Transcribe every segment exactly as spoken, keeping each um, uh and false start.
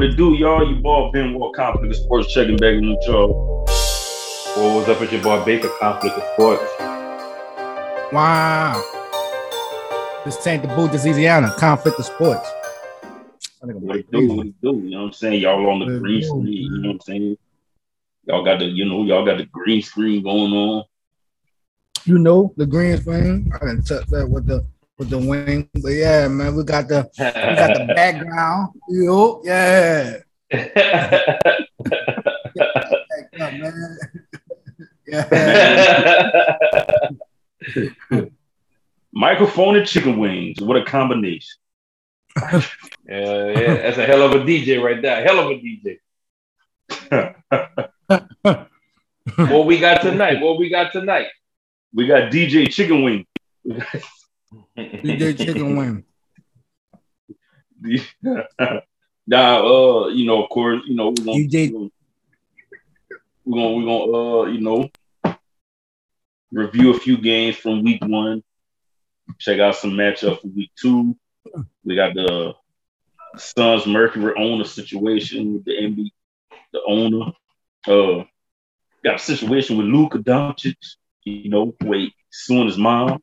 What it do, y'all? Your boy Ben Wall, Conflict of Sports, checking back in with y'all. Well, what's up with your boy Baker, Conflict of Sports? Wow. This ain't the boot, this Louisiana, Conflict of Sports. I think I'm what it do, what it do, you know what I'm saying? Y'all on the green screen, you know what I'm saying? Y'all got the, you know, y'all got the green screen going on. You know, the green screen. I didn't touch that with the with the wing. But yeah, man, we got the we got the background. You know? Yeah. Yeah. Microphone and chicken wings. What a combination. uh, yeah, that's a hell of a D J right there. Hell of a D J. What we got tonight? What we got tonight? We got D J Chicken Wing. D J Chicken Wing. Now, uh, you know, of course, you know, we're gonna D J. we're gonna we're gonna uh, you know, review a few games from week one. Check out some matchup for week two. We got the Suns Mercury owner situation with the N B A, the owner. Uh, got a situation with Luka Doncic. You know, wait, suing his mom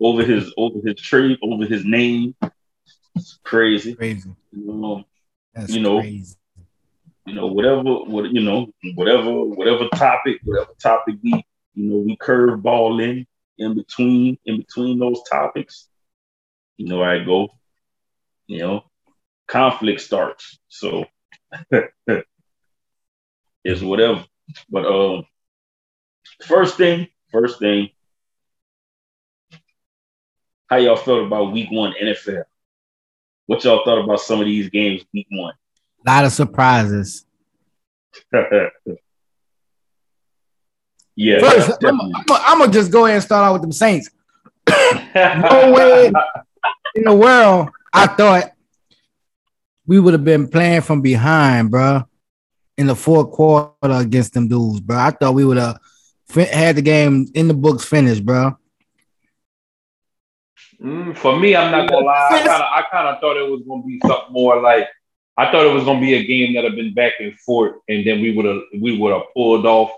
over his over his trade, over his name. It's crazy. Crazy. Um, That's you know, crazy. You know, whatever, what you know, whatever, whatever topic, whatever topic we, you know, we curveball in in between, in between those topics. You know, I go, you know, conflict starts. So it's whatever. But um First thing, first thing, how y'all felt about week one N F L? What y'all thought about some of these games week one? A lot of surprises. Yeah. First, I'm, I'm, I'm going to just go ahead and start out with them Saints. No way in the world I thought we would have been playing from behind, bro, in the fourth quarter against them dudes, bro. I thought we would have had the game in the books finished, bro. Mm, for me, I'm not gonna lie. I kind of thought it was gonna be something more like. I thought it was gonna be a game that had been back and forth, and then we would have we would have pulled off.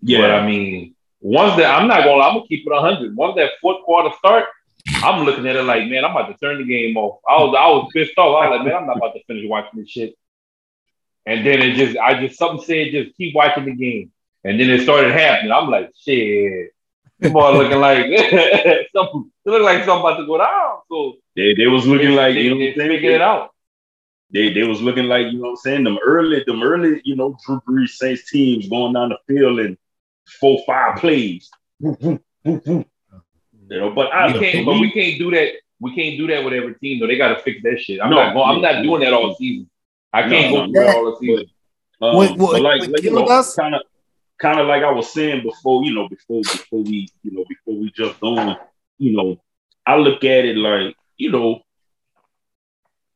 Yeah, but I mean, once that I'm not gonna lie, I'm gonna keep it one hundred. Once that fourth quarter start, I'm looking at it like, man, I'm about to turn the game off. I was I was pissed off. I was like, man, I'm not about to finish watching this shit. And then it just, I just something said, just keep watching the game. And then it started happening. I'm like, shit. This boy looking like something. It looked like something about to go down. So they they was looking they, like they, you know, they figured it out. They they was looking like, you know what I'm saying, them early, them early, you know, Drew Brees Saints teams going down the field in four, five plays. You know, but I we can't, but we can't do that. We can't do that with every team though. They got to fix that shit. I'm no, not going, no, I'm not doing that all season. I can't no, no, go through that all season. Um, what, what, like, what like, you know, us? Kind of. Kind of like I was saying before, you know, before before we, you know, before we jumped on, you know, I look at it like, you know,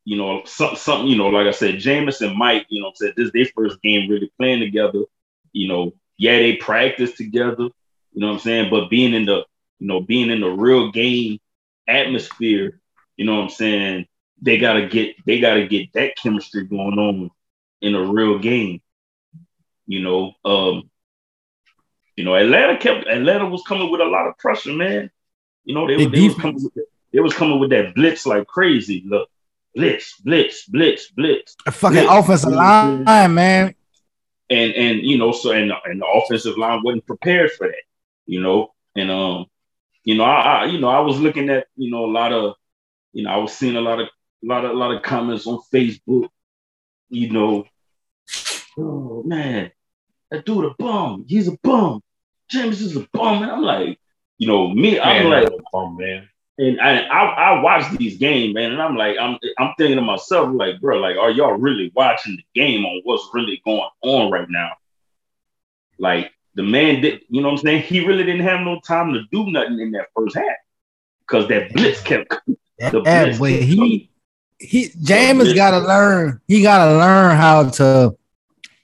you know, something, some, you know, like I said, Jameis and Mike, you know, said this is their first game really playing together. You know, yeah, they practice together, you know what I'm saying? But being in the, you know, being in the real game atmosphere, you know what I'm saying? They gotta get, they gotta get that chemistry going on in a real game, you know. Um, You know, Atlanta kept Atlanta was coming with a lot of pressure, man. You know, they, they, they was coming with that, they was coming with that blitz like crazy. Look, blitz, blitz, blitz, blitz. A fucking blitz, offensive blitz, line, man. And and you know, so and, and the offensive line wasn't prepared for that, you know. And um, you know, I, I you know I was looking at, you know, a lot of, you know, I was seeing a lot of a lot of a lot of comments on Facebook, you know. Oh man, that dude a bum. He's a bum. James is a bum, man. I'm like, you know, me, I'm man, like, bum, man. And I, I, I watch these games, man, and I'm like, I'm, I'm thinking to myself, like, bro, like, are y'all really watching the game on what's really going on right now? Like, the man did, you know what I'm saying? He really didn't have no time to do nothing in that first half because that blitz kept coming. That way, he, he, James got to learn. He got to learn how to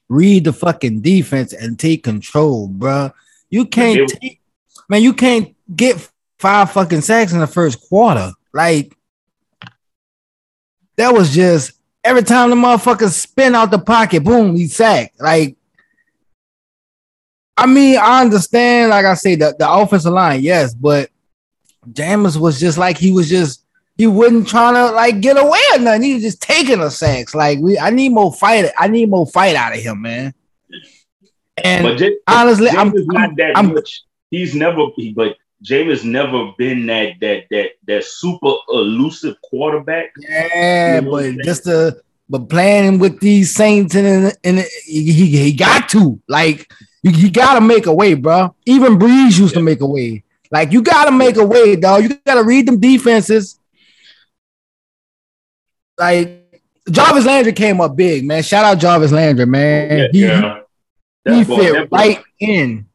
read the fucking defense and take control, bro. You can't take, man, you can't get five fucking sacks in the first quarter. Like, that was just Every time the motherfuckers spin out the pocket, boom, he sacked. Like, I mean, I understand, like I say, the, the offensive line, yes, but Jameis was just like, he was just, he wasn't trying to, like, get away or nothing. He was just taking the sacks. Like, we, I need more fight. I need more fight out of him, man. And but Jameis, honestly, Jameis I'm not that I'm, much. He's never, but Jameis never been that that that that super elusive quarterback. Yeah, you know but just the but playing with these Saints and and he he got to like you, you got to make a way, bro. Even Breeze used yeah. to make a way. Like you got to make a way, dog. You got to read them defenses. Like Jarvis Landry came up big, man. Shout out Jarvis Landry, man. He, yeah, yeah. he boy, fit boy, right in.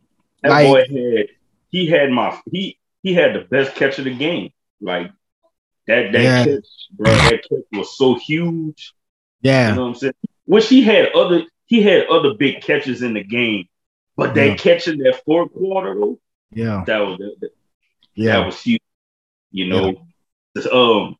That like, boy had he had my he he had the best catch of the game. Like that that yeah. catch, bro. That catch was so huge. Yeah, you know what I'm saying. Which he had other he had other big catches in the game, but that yeah. catch in that fourth quarter, yeah, that was that, yeah that was huge. You know, yeah. um,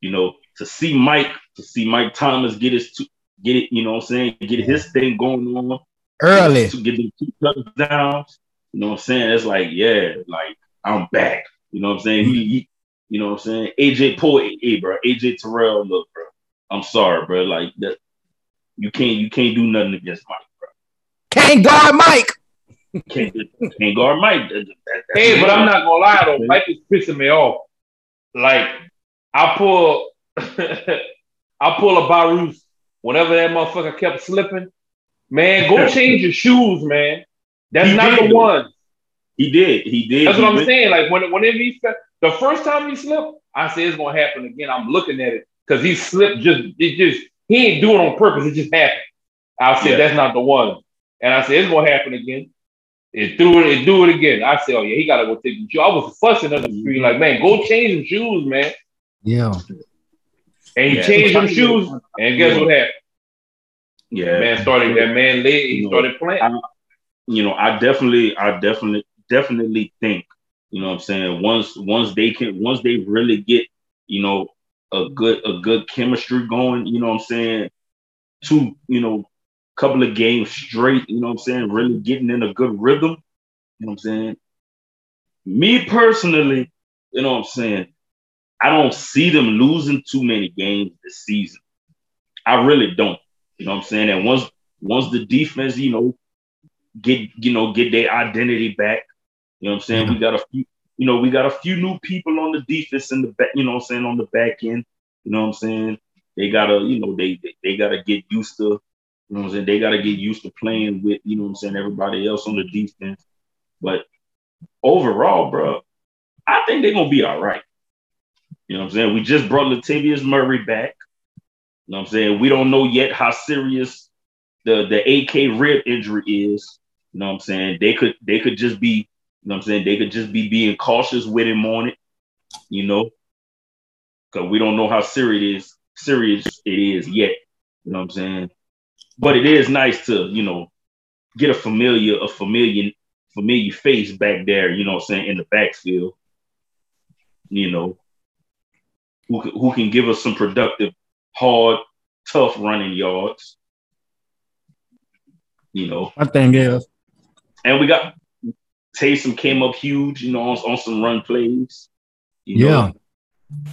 you know. To see Mike, to see Mike Thomas get his, get it, you know what I'm saying, get his thing going on early, to get them two touchdowns, you know what I'm saying. It's like, yeah, like I'm back, you know what I'm saying. Mm-hmm. He, he, you know what I'm saying. A J Paul, hey, bro, A J Terrell, look, bro, I'm sorry, bro, like that, you can't, you can't do nothing against Mike, bro. Can't guard Mike. can't, can't guard Mike. That, that, hey, but I'm not gonna lie though, Mike is pissing me off. Like I pull. I pull a Barus whenever that motherfucker kept slipping. Man, go change your shoes, man. That's he not did, the one. He did. He did. That's he what I'm did. saying. Like, when, whenever he slipped, the first time he slipped, I said it's going to happen again. I'm looking at it because he slipped just, it just, he ain't do it on purpose. It just happened. I said, yeah. that's not the one. And I said, it's going to happen again. It threw it, it do it again. I said, oh, yeah, he got to go take the shoe. I was fussing on the street, like, man, go change the shoes, man. Yeah. And he yeah. changed his shoes, and guess yeah. what happened? Yeah, that man started that man leg. He you started know, playing. I, you know, I definitely, I definitely, definitely think, you know, what I'm saying, once, once they can, once they really get, you know, a good, a good chemistry going, you know, what I'm saying, two, you know, couple of games straight, you know, what I'm saying, really getting in a good rhythm, you know, what I'm saying. Me personally, you know, what I'm saying. I don't see them losing too many games this season. I really don't. You know what I'm saying? And once once the defense, you know, get you know, get their identity back, you know what I'm saying? Yeah. We got a few, you know, we got a few new people on the defense in the back, you know what I'm saying, on the back end. You know what I'm saying? They gotta, you know, they they, they gotta get used to, you know what I'm saying, they gotta get used to playing with, you know what I'm saying, everybody else on the defense. But overall, bro, I think they're gonna be all right. You know what I'm saying? We just brought Latavius Murray back. You know what I'm saying? We don't know yet how serious the, the A K rib injury is. You know what I'm saying? They could they could just be, you know what I'm saying? They could just be being cautious with him on it, you know? Because we don't know how serious, serious it is yet. You know what I'm saying? But it is nice to, you know, get a familiar, a familiar, familiar face back there, you know what I'm saying, in the backfield. You know. Who can, who can give us some productive, hard, tough running yards? You know, my thing is, and we got Taysom came up huge. You know, on, on some run plays. You know? Yeah,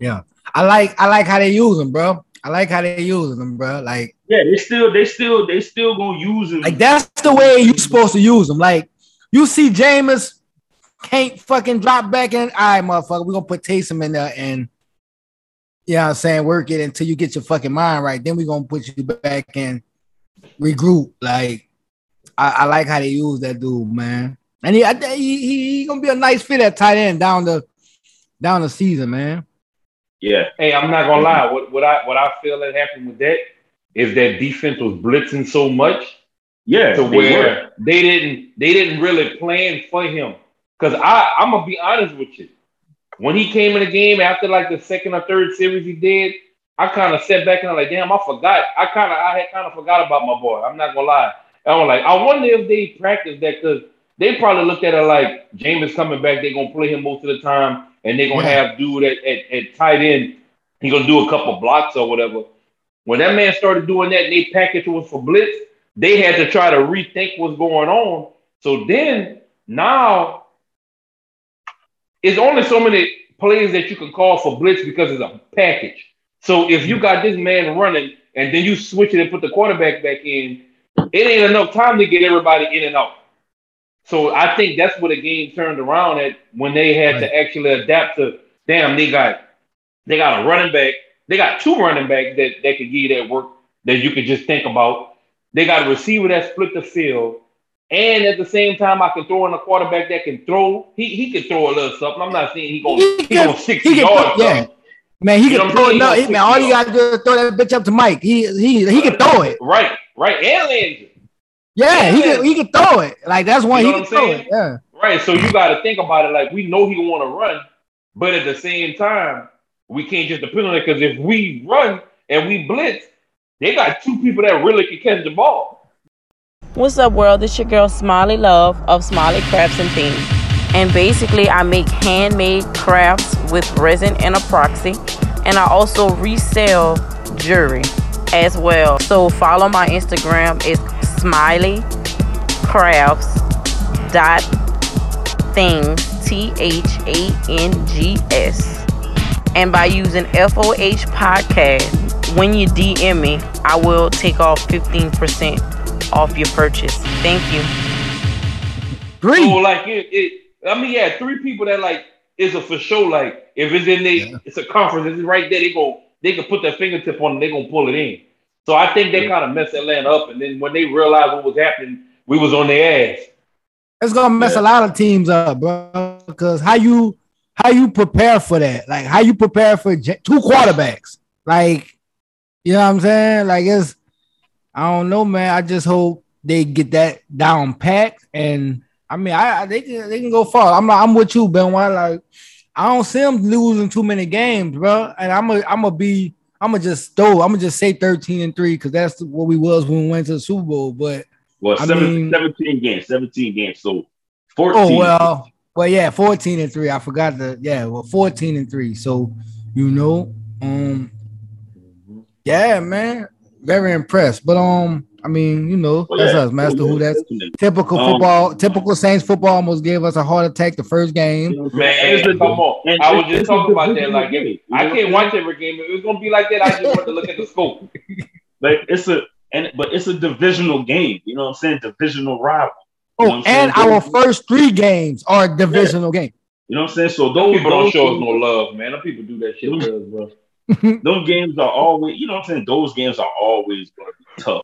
yeah. I like I like how they use them, bro. I like how they use them, bro. Like, yeah, they still they still they still gonna use them. Like that's the way you're supposed to use them. Like you see, Jameis can't fucking drop back in. All right, motherfucker, we are gonna put Taysom in there and. Yeah, you know I'm saying, work it until you get your fucking mind right. Then we're going to put you back and regroup. Like, I, I like how they use that dude, man. And he, I, he, he, he going to be a nice fit at tight end down the down the season, man. Yeah. Hey, I'm not going to lie. What, what I what I feel that happened with that is that defense was blitzing so much, yeah, to where they, they didn't they didn't really plan for him. Because I I'm gonna be honest with you. When he came in the game after like the second or third series he did, I kind of sat back and I'm like, damn, I forgot. I kind of, I had kind of forgot about my boy. I'm not gonna lie. And I'm like, I wonder if they practiced that because they probably looked at it like Jameis coming back. They're gonna play him most of the time, and they're gonna yeah. have dude at, at, at tight end. He's gonna do a couple blocks or whatever. When that man started doing that and they package was for blitz, they had to try to rethink what's going on. So then now it's only so many plays that you can call for blitz because it's a package. So if you got this man running and then you switch it and put the quarterback back in, it ain't enough time to get everybody in and out. So I think that's what the game turned around at when they had right. to actually adapt to, damn, they got they got a running back. They got two running backs that, that could give you that work that you could just think about. They got a receiver that split the field. And at the same time, I can throw in a quarterback that can throw. He he can throw a little something. I'm not saying he going to sixty yards. Yeah. Man, he you can throw it up. Man, all you got to do is throw that bitch up to Mike. He he he can throw it. Right, right. And Landry. Yeah, and he can he can throw it. Like, that's one you know he can throw it. Yeah. Right, so you got to think about it. Like, we know he want to run, but at the same time, we can't just depend on it because if we run and we blitz, they got two people that really can catch the ball. What's up, world? It's your girl Smiley Love of Smiley Crafts and Things. And basically, I make handmade crafts with resin and epoxy, and I also resell jewelry as well. So follow my Instagram. It's Smiley Crafts dot things T H A N G S. And by using F O H podcast, when you D M me, I will take off fifteen percent. Off your purchase. Thank you. Great. So like it, it, I mean, yeah, three people that like is a for sure. Like if it's in they, yeah. it's a conference. It's right there. They go, they can put their fingertip on it. They gonna pull it in. So I think they kind of messed Atlanta up. And then when they realized what was happening, we was on their ass. It's gonna mess yeah. a lot of teams up, bro. Because how you how you prepare for that? Like how you prepare for two quarterbacks? Like you know what I'm saying? Like it's. I don't know, man. I just hope they get that down packed. And I mean, I, I they can they can go far. I'm like, I'm with you, Benoit. Like, I don't see them losing too many games, bro. And I'm a I'm gonna be I'm gonna just throw. I'm gonna just say thirteen and three because that's what we was when we went to the Super Bowl. But well, seventeen, mean, seventeen games, seventeen games. So fourteen. Oh well, well yeah, fourteen and three. I forgot the yeah. Well, fourteen and three. So you know, um, yeah, man. Very impressed, but um, I mean, you know, well, that's yeah. us, Master Who. That's typical um, football. Typical Saints football almost gave us a heart attack the first game. Man, come on! I was just talking about that. Like, I can't watch every game. It was gonna be like that. I just want to look at the scope. Like it's a and but it's a divisional game. You know what I'm saying? Divisional rival. You know oh, and our first three games are divisional yeah. games. You know what I'm saying? So those people don't show us no love, man. Them people do that shit for us, bro. Those games are always, you know what I'm saying? Those games are always going to be tough.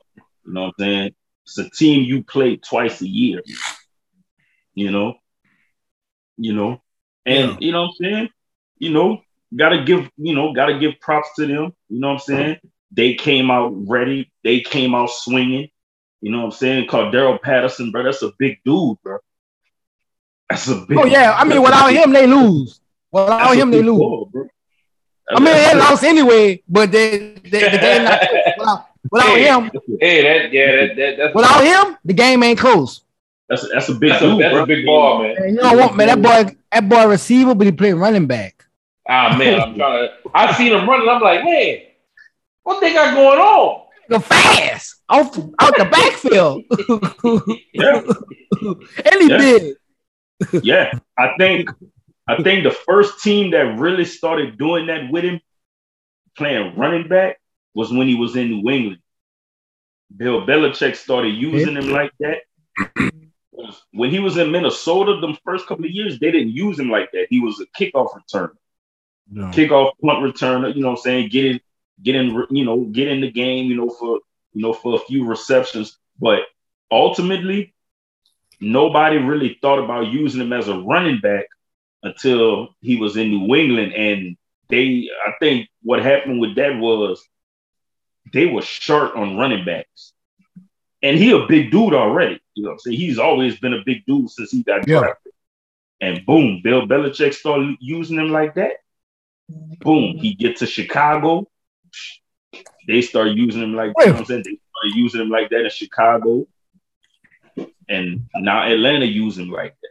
You know what I'm saying? It's a team you play twice a year. You know? You know? And, yeah. you know what I'm saying? You know, got to give, you know, got to give props to them. You know what I'm saying? They came out ready. They came out swinging. You know what I'm saying? Cordarrelle Patterson, bro, that's a big dude, bro. That's a big Oh, yeah. I mean, without him, they lose. Without him, they lose. Ball, bro. I mean, they lost anyway, but they, they the game not without, without hey, him. Hey, that yeah, that, that that's without a, him, the game ain't close. That's that's a big that's, dude, a, that's a big ball, man. man you don't want man that boy that boy receiver, but he played running back. Ah man, I'm trying to. I seen him running. I'm like, man, what they got going on? Go fast off out the backfield. yeah. And he yeah. did. Yeah, I think. I think the first team that really started doing that with him, playing running back, was when he was in New England. Bill Belichick started using him like that. When he was in Minnesota, the first couple of years, they didn't use him like that. He was a kickoff returner. No. Kickoff punt returner, you know what I'm saying? Get in, get in, you know, get in the game, you know, for you know, for a few receptions. But ultimately, nobody really thought about using him as a running back until he was in New England, and they, I think what happened with that was they were short on running backs. And he a big dude already. You know what I'm saying? He's always been a big dude since he got yeah. drafted. And boom, Bill Belichick started using him like that. Boom, he get to Chicago. They start using him like that. You know what I'm saying? They started using him like that in Chicago. And now Atlanta use him like that.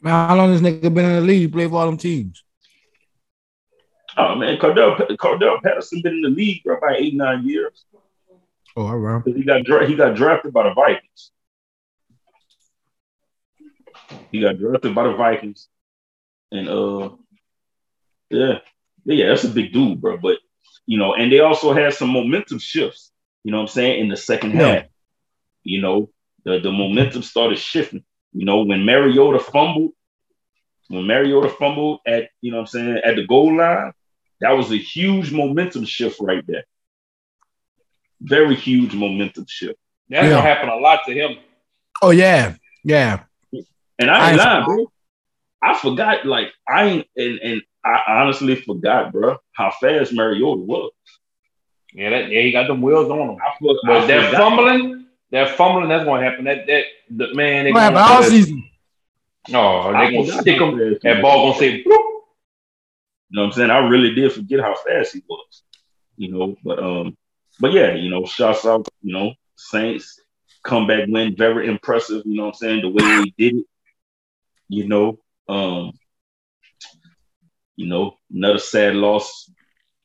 Man, how long has this nigga been in the league? Play for all them teams? Oh man, Cordarrelle Cordarrelle Patterson been in the league for about eight nine years. Oh, all right. He got he got drafted by the Vikings. He got drafted by the Vikings, and uh, yeah, yeah, that's a big dude, bro. But you know, and they also had some momentum shifts. You know what I'm saying? In the second yeah. half, you know, the the momentum started shifting. You know, when Mariota fumbled, when Mariota fumbled at you know what I'm saying at the goal line, that was a huge momentum shift right there. Very huge momentum shift. That's yeah. happened a lot to him. Oh yeah, yeah. And I ain't I lying, bro. I forgot, like, I ain't, and, and I honestly forgot, bro, how fast Mariota was. Yeah, that, yeah, he got them wheels on him. I, I that fumbling, that fumbling, that's going to happen. That, that, the, man, they're going to all that. Season. No, they're going to stick him. Fast, that ball going to say, bloop. You know what I'm saying? I really did forget how fast he was, you know, but, um, but yeah, you know, shots out, you know, Saints comeback win, very impressive, you know what I'm saying? The way they did it. You know, um, you know, another sad loss.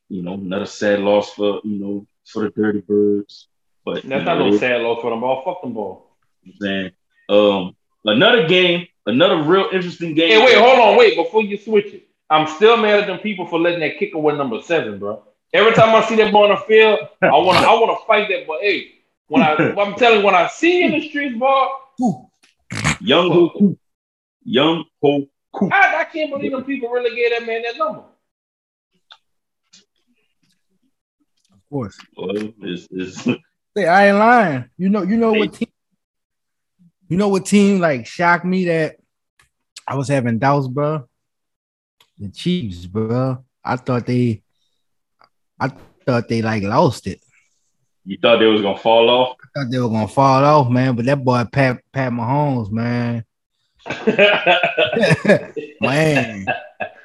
You know, another sad loss for you know for the Dirty Birds. But that's you know, not no sad loss for them all. Fuck them all. Then um, another game, another real interesting game. Hey, wait, hold on, wait before you switch it. I'm still mad at them people for letting that kicker win number seven, bro. Every time I see that boy on the field, I wanna, I wanna fight that boy. Hey, when I, I'm telling you, when I see you in the streets, bro, young who. Young Ho Coop. I, I can't believe them people really gave that man that number. Of course. Well, it's, it's... Hey, I ain't lying. You know, you know hey. what team you know what team like shocked me that I was having doubts, bro? The Chiefs, bro. I thought they I thought they like lost it. You thought they was gonna fall off? I thought they were gonna fall off, man. But that boy Pat Pat Mahomes, man. Man,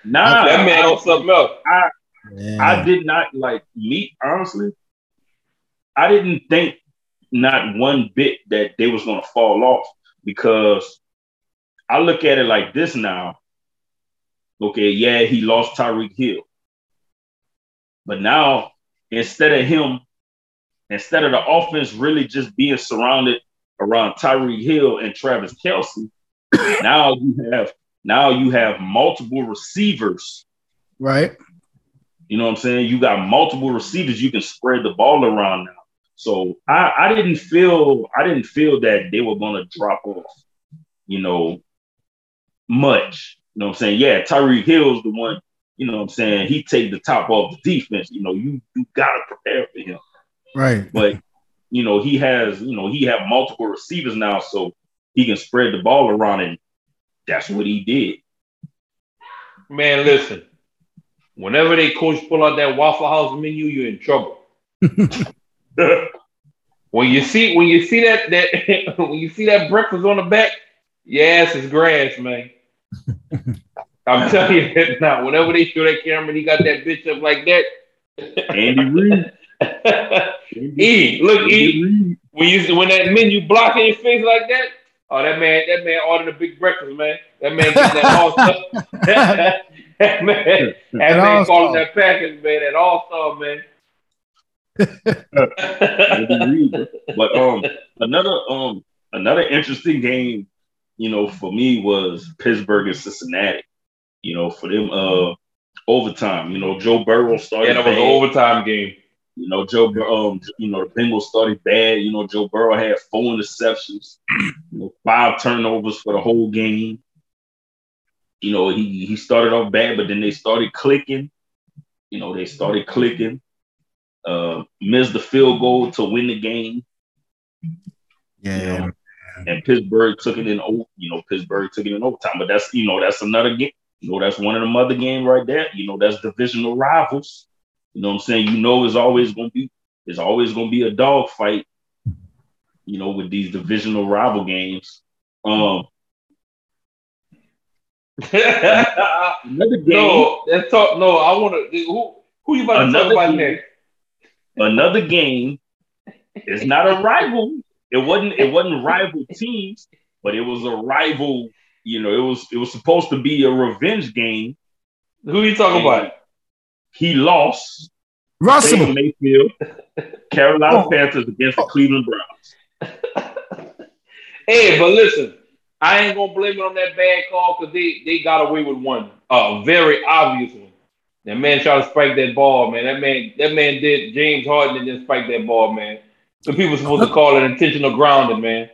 nah, that man on something else. I, yeah. I did not like me honestly. I didn't think not one bit that they was gonna fall off because I look at it like this now. Okay, yeah, he lost Tyreek Hill, but now instead of him, instead of the offense really just being surrounded around Tyreek Hill and Travis Kelce. Now you have now you have multiple receivers. Right. You know what I'm saying? You got multiple receivers. You can spread the ball around now. So I, I didn't feel I didn't feel that they were gonna drop off, you know, much. You know what I'm saying? Yeah, Tyreek Hill's the one, you know what I'm saying, he take the top off the defense. You know, you you gotta prepare for him. Right. But you know, he has, you know, he have multiple receivers now, so he can spread the ball around, and that's what he did. Man, listen. Whenever they coach pull out that Waffle House menu, you're in trouble. when you see when you see that that when you see that breakfast on the back, yes, it's grass, man. I'm telling you that now. Whenever they show that camera, and he got that bitch up like that. Andy Reid. E, look, E. When you when that menu blocking your face like that. Oh, that man, that man ordered a big breakfast, man. That man gets that all stuff. that man, that man calling that package, man, that all stuff, man. But um another um another interesting game, you know, for me was Pittsburgh and Cincinnati. You know, for them uh overtime. You know, Joe Burrow started. Yeah, that was bad. An overtime game. You know, Joe, um, you know, the Bengals started bad. You know, Joe Burrow had four interceptions, you know, five turnovers for the whole game. You know, he he started off bad, but then they started clicking. You know, they started clicking. Uh, missed the field goal to win the game. Yeah. You know, and Pittsburgh took it in, you know, Pittsburgh took it in overtime. But that's, you know, that's another game. You know, that's one of them other games right there. You know, that's divisional rivals. You know what I'm saying? You know, it's always gonna be it's always gonna be a dog fight, you know, with these divisional rival games. Um, another game. No, that's talk, no, I want to. Who who you about to talk about game, next? Another game. It's not a rival. It wasn't. It wasn't rival teams, but it was a rival. You know, it was. It was supposed to be a revenge game. Who are you talking and, about? He lost. Russell Mayfield, Carolina oh. Panthers against the Cleveland Browns. Hey, but listen, I ain't gonna blame it on that bad call because they, they got away with one, a uh, very obvious one. That man tried to spike that ball, man. That man, that man did James Harden and then spike that ball, man. So people were supposed to call it intentional grounding, man.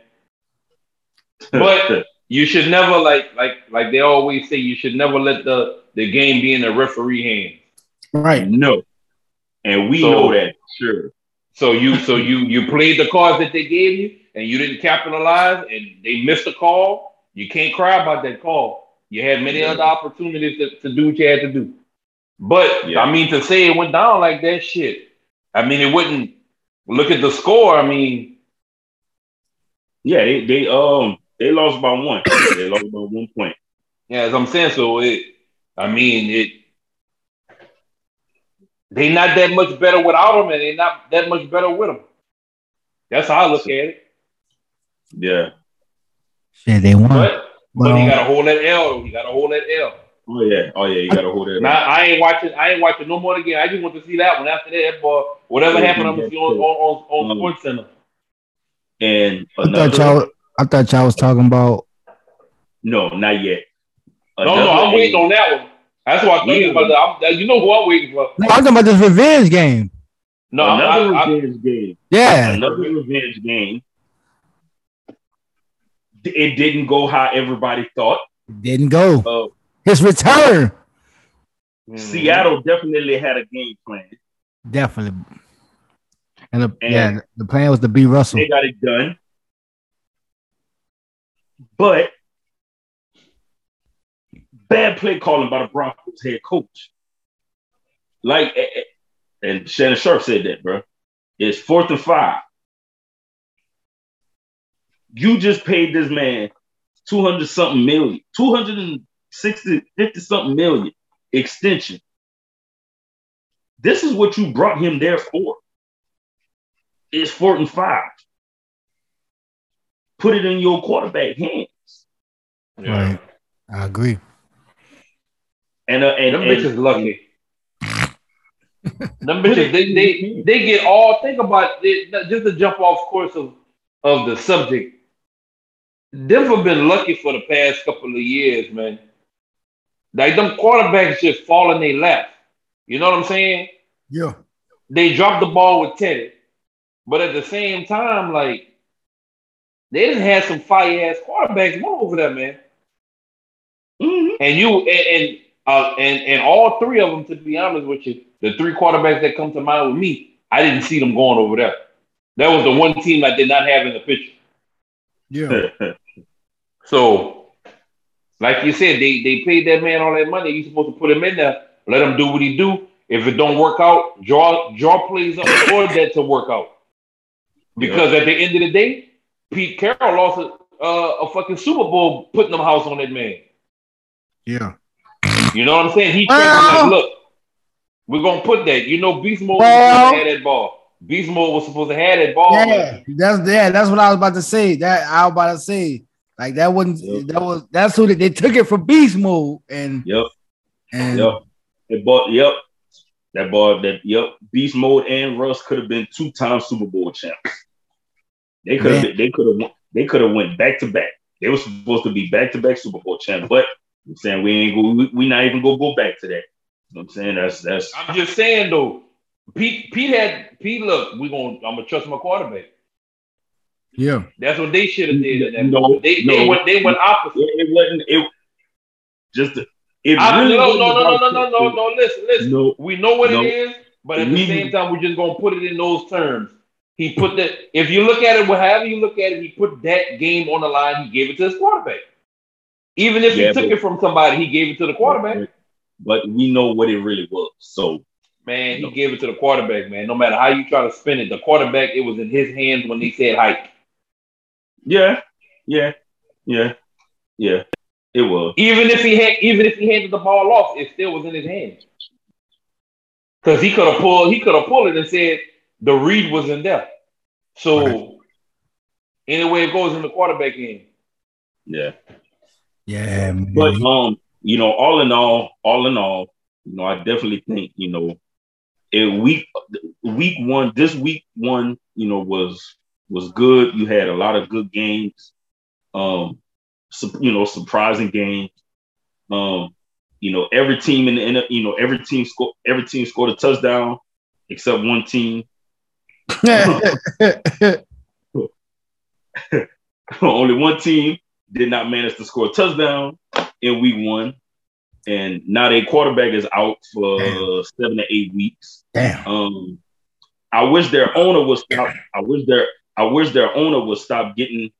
But you should never like like like they always say, you should never let the, the game be in the referee hands. Right. No. And we so, know that, sure. So you so you you played the cards that they gave you, and you didn't capitalize, and they missed a call. You can't cry about that call. You had many yeah. other opportunities to, to do what you had to do. But yeah. I mean, to say it went down like that, shit. I mean, it wouldn't. Look at the score. I mean, yeah, they they um they lost by one. They lost by one point. Yeah, as I'm saying, so it. I mean it. They're not that much better without him, and they're not that much better with him. That's how I look at it. Yeah. Shit, they won. But, well, but he got to hold that L. He got to hold that L. Oh yeah, oh yeah, you got to hold that L. Now, I ain't watching. I ain't watching no more again. I just want to see that one. After that, boy, whatever yeah, happened, I'm gonna see on on on, on Sports Center. And another, I thought y'all. I thought y'all was talking about. No, not yet. Another no, no, I'm waiting on that one. That's what I'm thinking about. I'm, you know who I'm waiting for. No, I'm talking about this revenge game. No, another I, I, revenge game. Yeah, another revenge game. It didn't go how everybody thought. It didn't go. Uh, His return. Seattle definitely had a game plan. Definitely. And, the, and yeah, the plan was to beat Russell. They got it done. But bad play calling by the Broncos head coach. Like, and Shannon Sharp said that, bro. It's fourth and five. You just paid this man two hundred something million, two hundred sixty, fifty something million extension. This is what you brought him there for. It's fourth and five. Put it in your quarterback hands. Yeah. Right. I agree. And uh, and them and, bitches lucky. Them bitches, they, they they get all think about it, just the jump off course of, of the subject. Denver been lucky for the past couple of years, man. Like them quarterbacks just fall in their lap. You know what I'm saying? Yeah. They dropped the ball with Teddy, but at the same time, like they didn't have some fire ass quarterbacks more over there, man. Mm-hmm. And you and. and Uh, and, and all three of them, to be honest with you, the three quarterbacks that come to mind with me, I didn't see them going over there. That was the one team I did not have in the picture. Yeah. So, like you said, they, they paid that man all that money. You're supposed to put him in there, let him do what he do. If it don't work out, draw draw plays up for that to work out. Because yeah. at the end of the day, Pete Carroll lost a, uh, a fucking Super Bowl putting them house on that man. Yeah. You know what I'm saying? He well, like, look, we're gonna put that. You know, Beast Mode well, was supposed to have that ball. Beast Mode was supposed to have that ball. Yeah, that's yeah, that's what I was about to say. That I was about to say, like that wasn't yep. that was that's who they, they took it from Beast Mode and yep and yep that ball yep that ball that yep Beast Mode and Russ could have been two time Super Bowl champs. They could have they could have they could have went back to back. They were supposed to be back to back Super Bowl champs, but. I'm saying we ain't go, we, we not even gonna go back to that. You know what I'm saying that's that's. I'm just saying though, Pete Pete had Pete. Look, we gonna I'm gonna trust my quarterback. Yeah, that's what they should have did. That no, they, no, they went they went opposite. It wasn't it. Just the, it I, really no no no no no no no. Listen listen. No, we know what no, it is, but at we, the same time, we're just gonna put it in those terms. He put that. If you look at it, however you look at it, he put that game on the line. He gave it to his quarterback. Even if yeah, he took but, it from somebody, he gave it to the quarterback. But we know what it really was. So, man, no. he gave it to the quarterback, man. No matter how you try to spin it, the quarterback, it was in his hands when they said hike. Yeah, yeah, yeah, yeah. It was. Even if he had, even if he handed the ball off, it still was in his hands. Because he could have pulled, he could have pulled it and said the read was in there. So, okay. anyway, it goes in the quarterback end. Yeah. Yeah, man. But um, you know, all in all, all in all, you know, I definitely think, you know, in week week one, this week one, you know, was was good. You had a lot of good games, um, su- you know, surprising games. Um, you know, every team in the you know every team scored every team scored a touchdown except one team. Only one team did not manage to score a touchdown in week one, and now their quarterback is out for Damn. seven to eight weeks. Damn. Um, I wish their owner would stop. I wish their I wish their owner would stop getting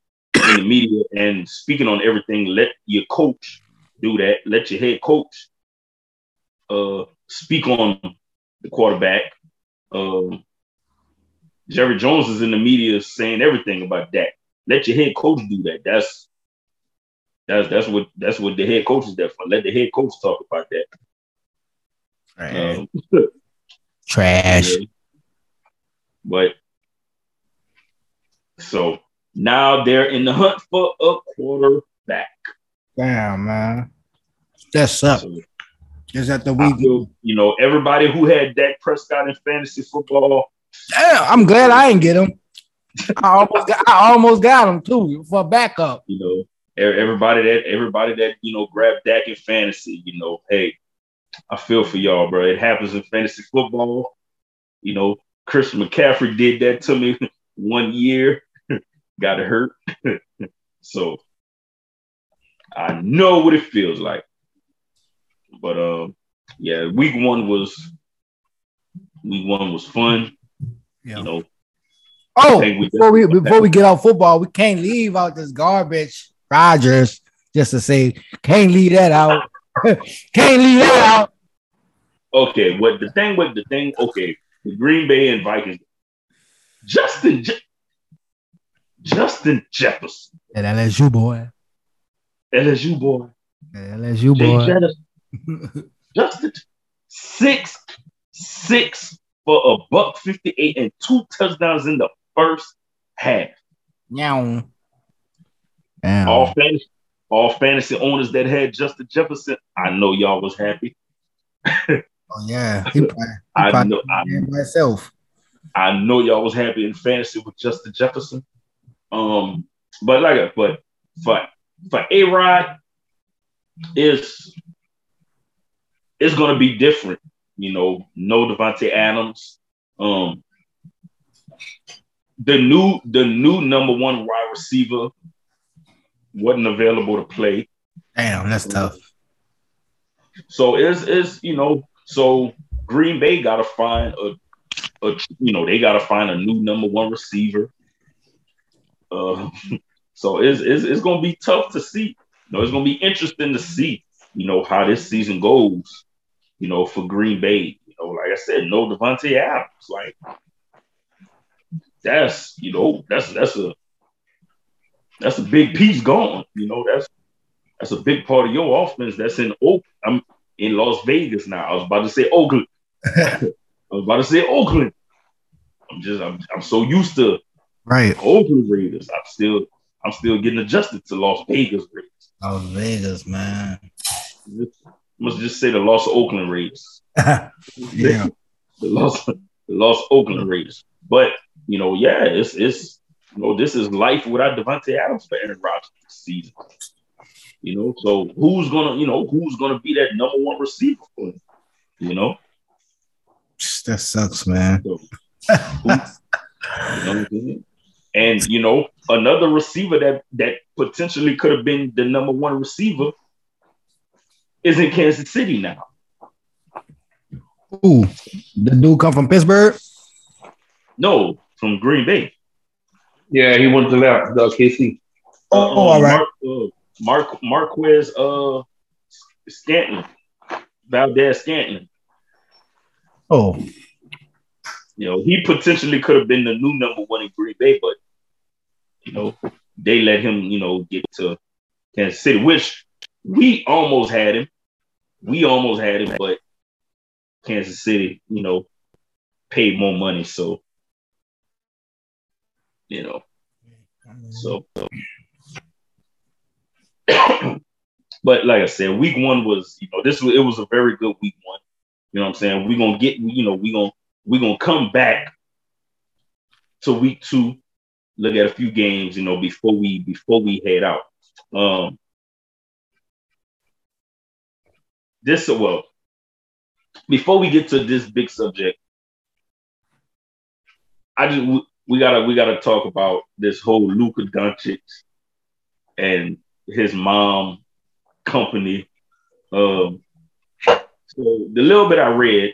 in the media and speaking on everything. Let your coach do that. Let your head coach uh, speak on the quarterback. Um, Jerry Jones is in the media saying everything about that. Let your head coach do that. That's that's that's what that's what the head coach is there for. Let the head coach talk about that. Trash. Um, Trash. Yeah. But so now they're in the hunt for a quarterback. Damn, man, that's up. So, is that the week? Feel, you know, everybody who had Dak Prescott in fantasy football. Damn, I'm glad I didn't get him. I almost got, I almost got him too for backup. You know, everybody that everybody that you know grabbed Dak in fantasy. You know, hey, I feel for y'all, bro. It happens in fantasy football. You know, Christian McCaffrey did that to me one year. Got it hurt, so I know what it feels like. But um, uh, yeah, week one was week one was fun. Yeah. You know. Oh, before we before we get off football, we can't leave out this garbage Rodgers, just to say, can't leave that out. Can't leave that out. Okay, what the thing with the thing, okay, the Green Bay and Vikings. Justin Je- Justin Jefferson. And L S U boy. L S U boy. And L S U boy. Justin six six for a buck fifty-eight and two touchdowns in the first half. Yeah. Damn. All fantasy, all fantasy owners that had Justin Jefferson, I know y'all was happy. Oh yeah, he probably, he I know. I, myself, I know y'all was happy in fantasy with Justin Jefferson. Um, but like, but for for A-Rod, it's it's gonna be different. You know, no Davante Adams. Um, the new the new number one wide receiver wasn't available to play. Damn, that's tough. So it's it's you know, so Green Bay gotta find a, a you know, they gotta find a new number one receiver. Uh, so it's it's it's gonna be tough to see. You know, it's gonna be interesting to see, you know, how this season goes. You know, for Green Bay, you know, like I said, no Davante Adams. Like that's, you know, that's that's a that's a big piece gone. You know, that's that's a big part of your offense. That's in Oak. I'm in Las Vegas now. I was about to say Oakland. I was about to say Oakland. I'm just I'm I'm so used to right Oakland Raiders. I'm still I'm still getting adjusted to Las Vegas Raiders. Las Vegas, man. It's, must just say the Los Oakland Raiders. Yeah. The Los, the Los Oakland Raiders. But, you know, yeah, it's, it's you know, this is life without Davante Adams for Aaron Rodgers this season. You know, so who's going to, you know, who's going to be that number one receiver for him? You know? That sucks, man. So, you know, and, you know, another receiver that, that potentially could have been the number one receiver is in Kansas City now. Ooh, the dude come from Pittsburgh? No, from Green Bay. Yeah, he went to left, the K C. Oh, um, all right. Mark, uh, Mark Marquez uh, Scantling, Valdez Scantling. Oh, you know, he potentially could have been the new number one in Green Bay, but you know they let him, you know, get to Kansas City, which we almost had him. We almost had him, but Kansas City, you know, paid more money. So, you know, so. But like I said, week one was, you know, this was, it was a very good week one. You know what I'm saying? We're gonna get, you know, we're gonna we're gonna come back to week two, look at a few games, you know, before we before we head out. Um, this well, before we get to this big subject, I just we, we gotta we gotta talk about this whole Luka Doncic and his mom company. Um, so the little bit I read,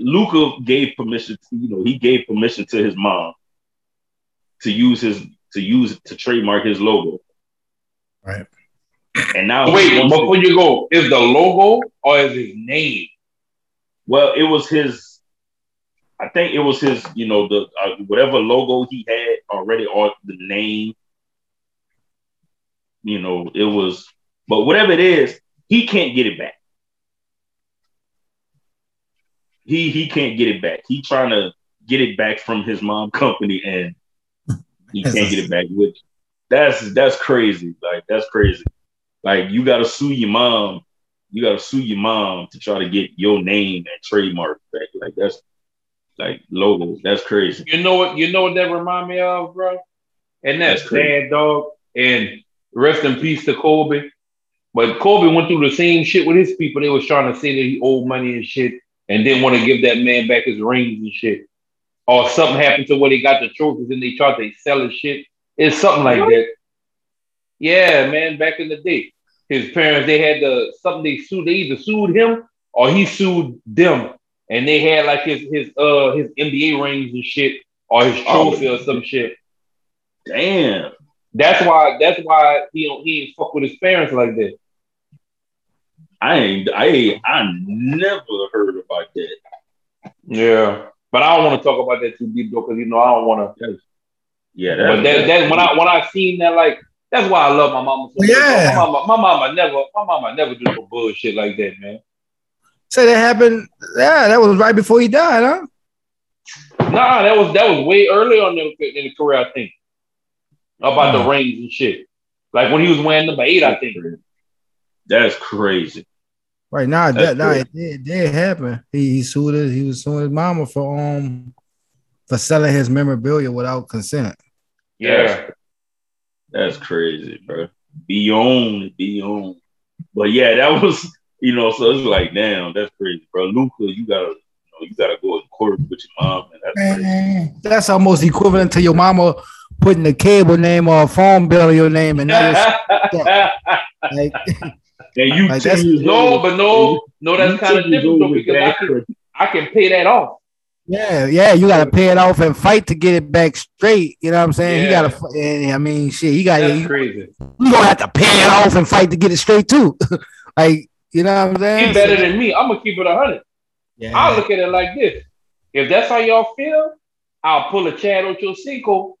Luka gave permission. To, you know, he gave permission to his mom to use his to use to trademark his logo. Right. And now, wait, before to, you go, is the logo or is his name? Well, it was his. I think it was his. You know, the uh, whatever logo he had already, or the name. You know, it was. But whatever it is, he can't get it back. He he can't get it back. He trying to get it back from his mom company, and he can't get it back. Which that's that's crazy. Like that's crazy. Like you gotta sue your mom. You gotta sue your mom to try to get your name and trademark back. Like that's like logo. That's crazy. You know what? You know what that remind me of, bro? And that's, that's sad, dog. And rest in peace to Kobe. But Kobe went through the same shit with his people. They was trying to say that he owed money and shit and didn't want to give that man back his rings and shit. Or something happened to where they got the trophies and they tried to sell his shit. It's something like that. Yeah, man, back in the day. His parents, they had the something they sued. They either sued him or he sued them. And they had like his his uh his N B A rings and shit or his trophy oh, or some shit. Damn. That's why that's why he don't he ain't fuck with his parents like that. I ain't, I ain't, I never heard about that. Yeah, but I don't want to talk about that too deep though, because you know I don't want to. Yeah, that, but that, that when I when I seen that, like that's why I love my mama. So yeah, my mama, my mama never, my mama never do no bullshit like that, man. So that happened. Yeah, that was right before he died, huh? Nah, that was that was way early on in the, in the career, I think. About oh. the rings and shit, like when he was wearing number eight, I think. That's crazy. Right now, that now it did, did happen. He, he sued his, he was suing his mama for um for selling his memorabilia without consent. Yeah, that's, that's crazy, bro. Beyond, beyond. But yeah, that was you know. So it's like, damn, that's crazy, bro. Luka, you gotta, you, know, you gotta go to court with your mom. And that's, man, that's almost equivalent to your mama putting a cable name or a phone bill in your name, and that is like. And you like too, no, but no, no, that's kind of different though, because I can, I can pay that off. Yeah, yeah, you got to pay it off and fight to get it back straight. You know what I'm saying? Yeah. You got to, I mean, shit, you got to, crazy. You gonna have to pay it off and fight to get it straight too. Like, you know what I'm saying? He's better than me. I'm gonna keep it a hundred. Yeah. I look at it like this: if that's how y'all feel, I'll pull a Chad Ochocinco.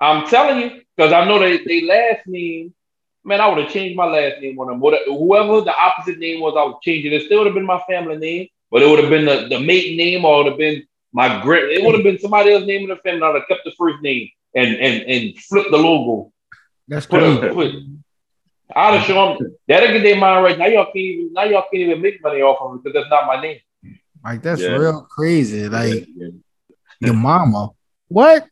I'm telling you, because I know they, they last name, man, I would have changed my last name on them. Whoever the opposite name was, I would change it. It still would have been my family name, but it would have been the, the mate name, or it would have been my great. It would have been somebody else's name in the family. I would have kept the first name and and and flipped the logo. That's crazy. I'd have shown them that'll get their mind right. Now y'all can't even now y'all can't even make money off of it because that's not my name. Like that's yeah. real crazy. Like yeah. your mama. What?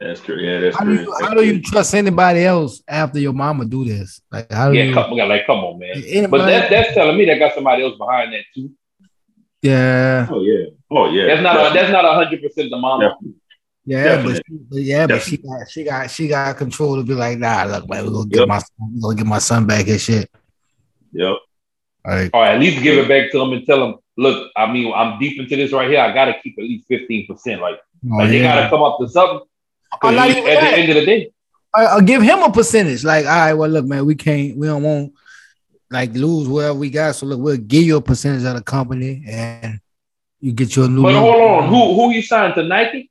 That's true. Yeah, that's how do you, how do you trust anybody else after your mama do this? Like, how do yeah, you? Come, like, come on, man. Anybody? But that, that's telling me that got somebody else behind that too. Yeah. Oh yeah. Oh yeah. That's not. Definitely. A, that's not a hundred percent the mama. Definitely. Yeah, Definitely. But she, yeah, Definitely. But she got, she got, she got control to be like, nah, look, man, we're gonna get yep. my, we're gonna get my son back and shit. Yep. All right. All right. At least give it back to him and tell him, look, I mean, I'm deep into this right here. I gotta keep at least fifteen percent. Like, oh, like yeah. they gotta come up to something. I'm not even at that. The end of the day, I, I'll give him a percentage. Like, all right, well, look, man, we can't, we don't want like lose wherever we got. So look, we'll give you a percentage of the company, and you get your new. But hold on, who who you signed to Nike?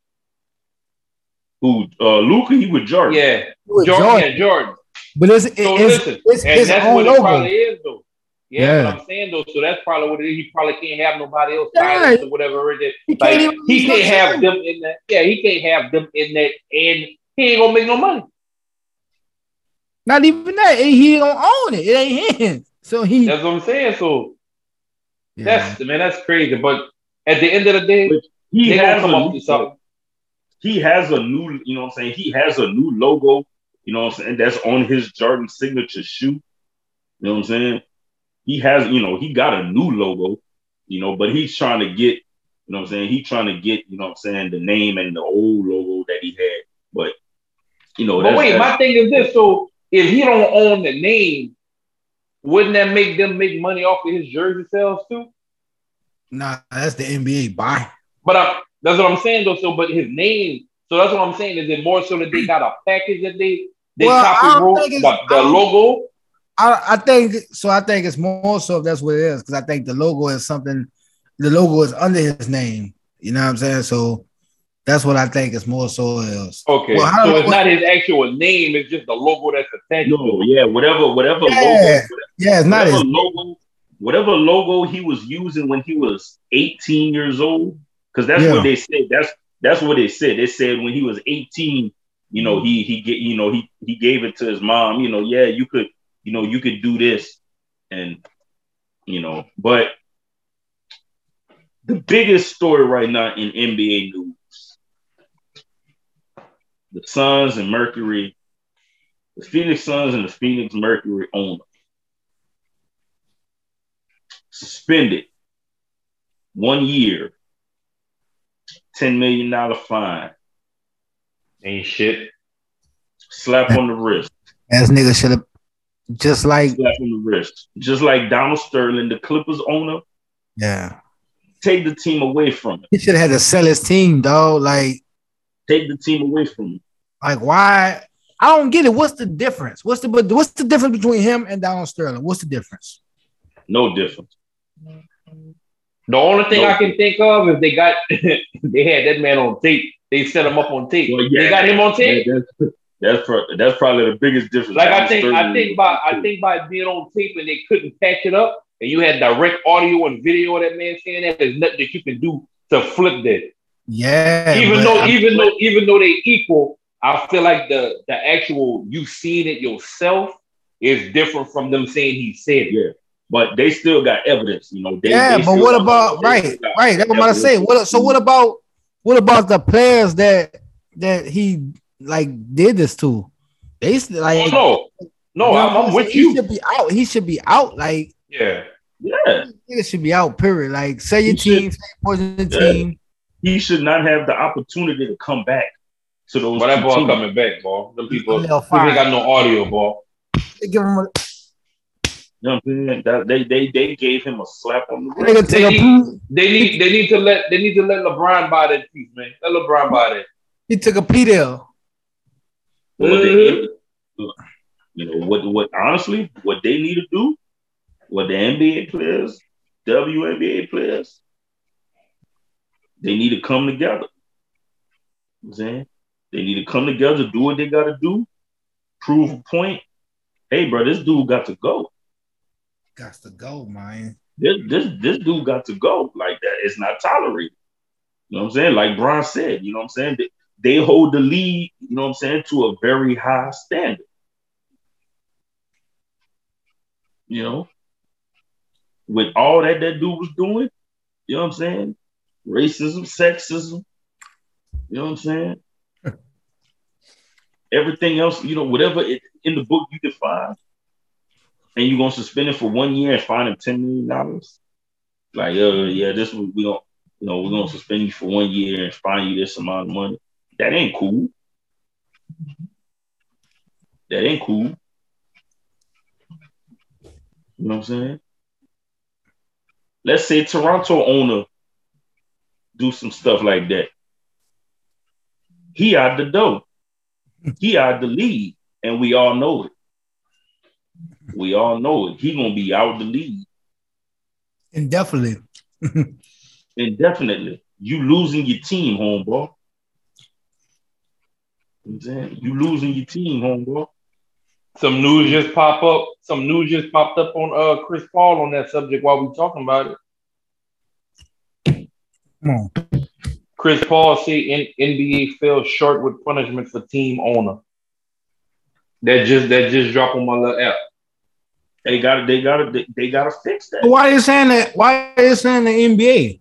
Who uh, Luka? He with Jordan. Yeah, with Jordan, Jordan. Yeah, Jordan. But it's it, so it's, listen, it's, it's that's what it probably is though. Yeah, yeah. What I'm saying though, so that's probably what it is. He probably can't have nobody else yeah. or whatever it is. He like, can't, even, he can't have them in that. Yeah, he can't have them in that, and he ain't gonna make no money. Not even that. He don't own it. It ain't him. So he that's what I'm saying. So yeah. that's man, that's crazy. But at the end of the day, but he has come a new, something. He has a new, you know what I'm saying? He has a new logo, you know what I'm saying? That's on his Jordan signature shoe. You know what I'm saying? He has, you know, he got a new logo, you know, but he's trying to get, you know what I'm saying? He's trying to get, you know what I'm saying, the name and the old logo that he had. But, you know, but that's, wait, that's, my thing is this. So if he don't own the name, wouldn't that make them make money off of his jersey sales too? Nah, that's the N B A buy. But I, that's what I'm saying though. So, but his name. So that's what I'm saying. Is it more so that they got a package that they they well, copy the, the logo? I, I think so. I think it's more so if that's what it is, because I think the logo is something. The logo is under his name. You know what I'm saying? So that's what I think is more so is. Okay, well, so it's what, not his actual name. It's just the logo that's attached. No, yeah, whatever, whatever yeah. logo. Whatever, yeah, it's not his logo. Whatever logo he was using when he was eighteen years old, because that's yeah. what they said. That's that's what they said. They said when he was eighteen, you know, he he get, you know, he he gave it to his mom. You know, yeah, you could, you know, you could do this, and you know, but the biggest story right now in N B A news: the Suns and Mercury, the Phoenix Suns and the Phoenix Mercury owner. Suspended one year, ten million dollars fine. Ain't shit. Slap on the wrist. That nigga should have just like slap on the wrist. Just like Donald Sterling, the Clippers owner. Yeah. Take the team away from him. He should have had to sell his team, dog. Like take the team away from him. Like why? I don't get it. What's the difference? What's the what's the difference between him and Donald Sterling? What's the difference? No difference. The only thing no. I can think of is they got they had that man on tape. They set him up on tape. Well, yeah, they got him on tape. Yeah, that's that's, pro- that's probably the biggest difference. Like I think I think by I think by being on tape and they couldn't patch it up, and you had direct audio and video of that man saying that, there's nothing that you can do to flip that. Yeah. Even though I'm even flip. though even though they equal, I feel like the the actual you seeing it yourself is different from them saying he said it. Yeah. But they still got evidence, you know. They, yeah, they but what about right, right? That's what I'm about to say. What, so what about what about the players that that he like did this to? They like oh, no, no. You know, I'm, I'm with he you. He should be out. He should be out. Like yeah, yeah. It should be out. Period. Like say your he team, should, say poison the yeah. team. He should not have the opportunity to come back to those. But that ball coming back, ball. Them people, they got no audio, ball. They give him a. You know what I'm saying? That, they, they they gave him a slap on the wrist. They need, they need they need to let they need to let LeBron buy that piece, man. Let LeBron buy that. He took a P D L. Well, mm-hmm. You know what? What honestly, what they need to do, what the N B A players, W N B A players, they need to come together. You know what I'm saying? They need to come together, do what they got to do, prove a point. Hey, bro, this dude got to go. Got to go, man. This, this this dude got to go like that. It's not tolerated. You know what I'm saying? Like Bron said, you know what I'm saying? They, they hold the lead, you know what I'm saying, to a very high standard. You know? With all that that dude was doing, you know what I'm saying? Racism, sexism, you know what I'm saying? Everything else, you know, whatever it, in the book you define, and you're gonna suspend him for one year and fine him ten million dollars? Like, uh, yeah, this we gonna, you know, we're gonna suspend you for one year and fine you this amount of money. That ain't cool. That ain't cool. You know what I'm saying? Let's say Toronto owner do some stuff like that. He out the door. He out the league, and we all know it. We all know it. He gonna be out of the league indefinitely. Indefinitely, you losing your team, homeboy. You know what I'm saying? You losing your team, homeboy. Some news just pop up. Some news just popped up on uh Chris Paul on that subject while we talking about it. Come on. Chris Paul say N B A fell short with punishment for team owner. That just that just dropped on my little app. They got They got They, they got to fix that. Why is saying that? Why is saying the N B A?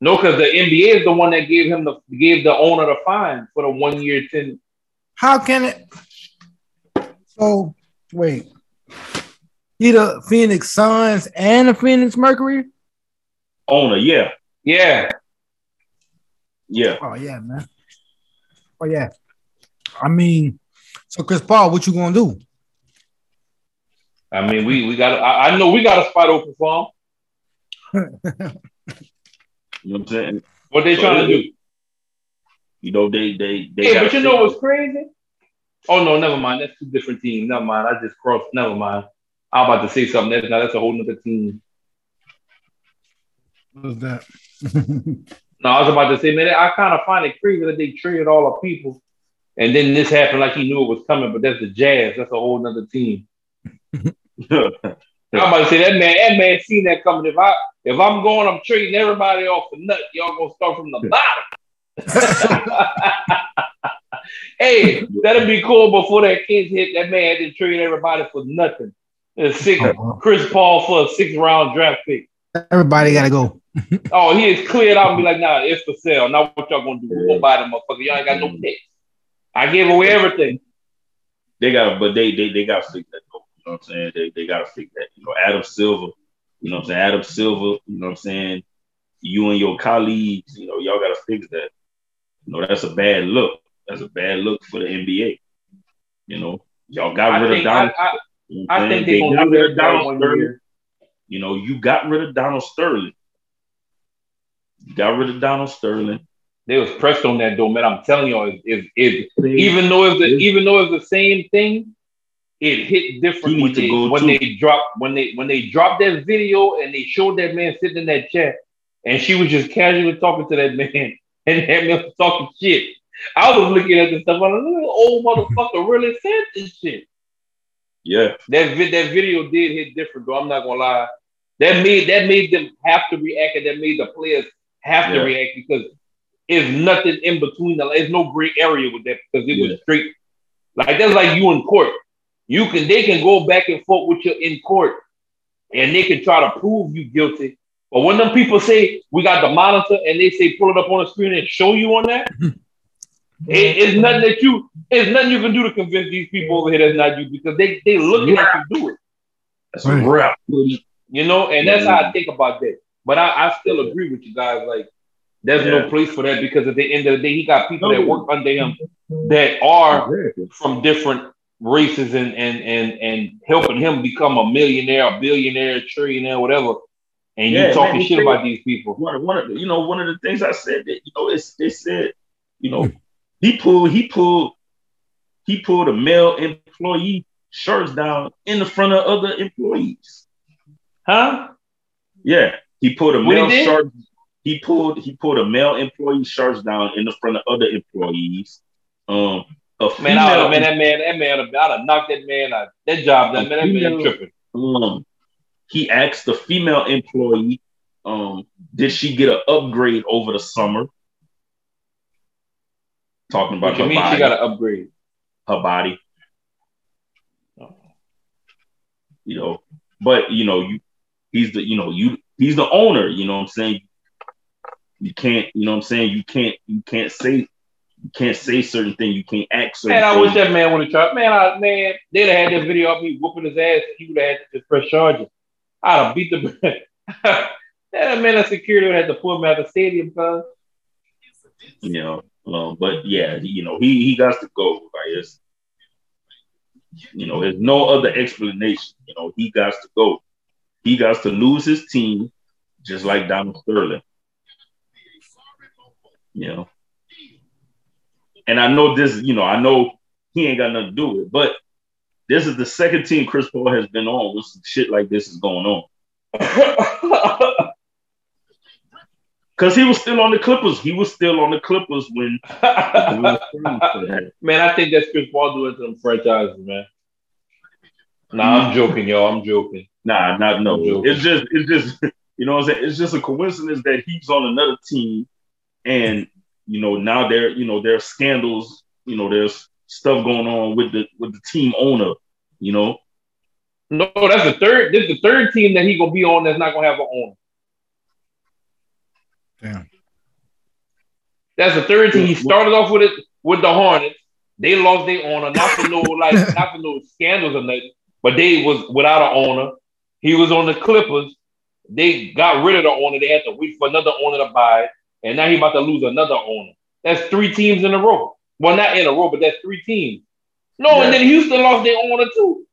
No, because the N B A is the one that gave him the gave the owner the fine for the one year ten. How can it? So wait, he the Phoenix Suns and the Phoenix Mercury owner? Yeah, yeah, yeah. Oh yeah, man. Oh yeah. I mean, so Chris Paul, what you gonna do? I mean, we we got. I, I know we got a spot open for him. You know what I'm saying? What they so trying to do? You know they they they. Yeah, but you know what's crazy? Oh no, never mind. That's two different teams. Never mind. I just crossed. Never mind. I'm about to say something. That's now that's a whole other team. What's that? No, I was about to say, man. I kind of find it crazy that they traded all the people. And then this happened like he knew it was coming, but that's the Jazz. That's a whole nother team. I'm about to say that man, that man seen that coming. If I if I'm going, I'm trading everybody off the nut. Y'all gonna start from the bottom. Hey, that'd be cool before that kids hit. That man had to trade everybody for nothing. Six, Chris Paul for a six round draft pick. Everybody gotta go. Oh, he is cleared out and be like, nah, it's for sale. Now what y'all gonna do? We're gonna buy them motherfucker. Y'all ain't got no picks. I gave away everything. They got, but they they they got to fix that. You know what I'm saying? They they got to fix that. You know, Adam Silver. You know what I'm saying? Adam Silver. You know what I'm saying? You and your colleagues. You know, y'all got to fix that. You know, that's a bad look. That's a bad look for the N B A. You know, y'all got I rid think, of Donald. I, I, you know I think they, they got rid of Donald Sterling. Year. You know, you got rid of Donald Sterling. You got rid of Donald Sterling. They was pressed on that though, man. I'm telling y'all, if, if, if even though it's the even though it's the same thing, it hit different when they when they dropped when they when they dropped that video and they showed that man sitting in that chair, and she was just casually talking to that man, and that man was talking shit. I was looking at this stuff, I'm like, this old motherfucker really said this shit. Yeah, that vi- that video did hit different though. I'm not gonna lie, that made that made them have to react, and that made the players have yeah. to react because. There's nothing in between. The, there's no gray area with that because it yeah. was straight. Like that's like you in court. You can they can go back and forth with you in court, and they can try to prove you guilty. But when them people say we got the monitor and they say pull it up on the screen and show you on that, it, it's nothing that you. It's nothing you can do to convince these people over here that's not you because they they looking at you do it. That's right. a wrap. You know, and that's how I think about that. But I, I still agree with you guys, like. There's yeah. no place for that because at the end of the day, he got people that work under him that are from different races and and and and helping him become a millionaire, a billionaire, a trillionaire, whatever. And yeah, you talking man, shit about these people. One, one of the, you know, one of the things I said that you know it's they said you know he pulled he pulled he pulled a male employee shirts down in the front of other employees. Huh? Yeah, he pulled a male shirt. He pulled he pulled a male employee shirts down in the front of other employees. Um, a man, I, man, that man, that man, I'd have knocked that man out. That job, that man, female, that man tripping. Um, he asked the female employee, um, did she get an upgrade over the summer? Talking about what her you mean body, she got an upgrade? Her body. Oh. You know, but you know, you he's the you know you he's the owner. You know what I'm saying. You can't, you know what I'm saying? You can't, you can't say, you can't say certain things. You can't act certain things. Man, I wish that man would have tried. Man, I, man, they'd have had that video of me whooping his ass. He would have had to just press charges. I'd have beat the that man of security would have had to pull him out of the stadium, cuz. You know, um, but yeah, you know, he he got to go. Like it's, you know, there's no other explanation. You know, he got to go. He got to lose his team, just like Donald Sterling. You know, and I know this, you know, I know he ain't got nothing to do with it, but this is the second team Chris Paul has been on with some shit like this is going on. Because he was still on the Clippers. He was still on the Clippers when. Man, I think that's Chris Paul doing to them franchises, man. Nah, I'm joking, y'all. I'm joking. Nah, not no. It's just, it's just, you know what I'm saying? It's just a coincidence that he's on another team. And you know now there, you know there's scandals, you know there's stuff going on with the with the team owner, you know? No, that's the third. This is the third team that he gonna be on that's not gonna have an owner. Damn. That's the third team. He started off with it with the Hornets. They lost their owner, not for no like, not for no scandals or nothing, but they was without an owner. He was on the Clippers. They got rid of the owner. They had to wait for another owner to buy it, and now he about to lose another owner. That's three teams in a row. Well, not in a row, but that's three teams. No, yeah. And then Houston lost their owner too.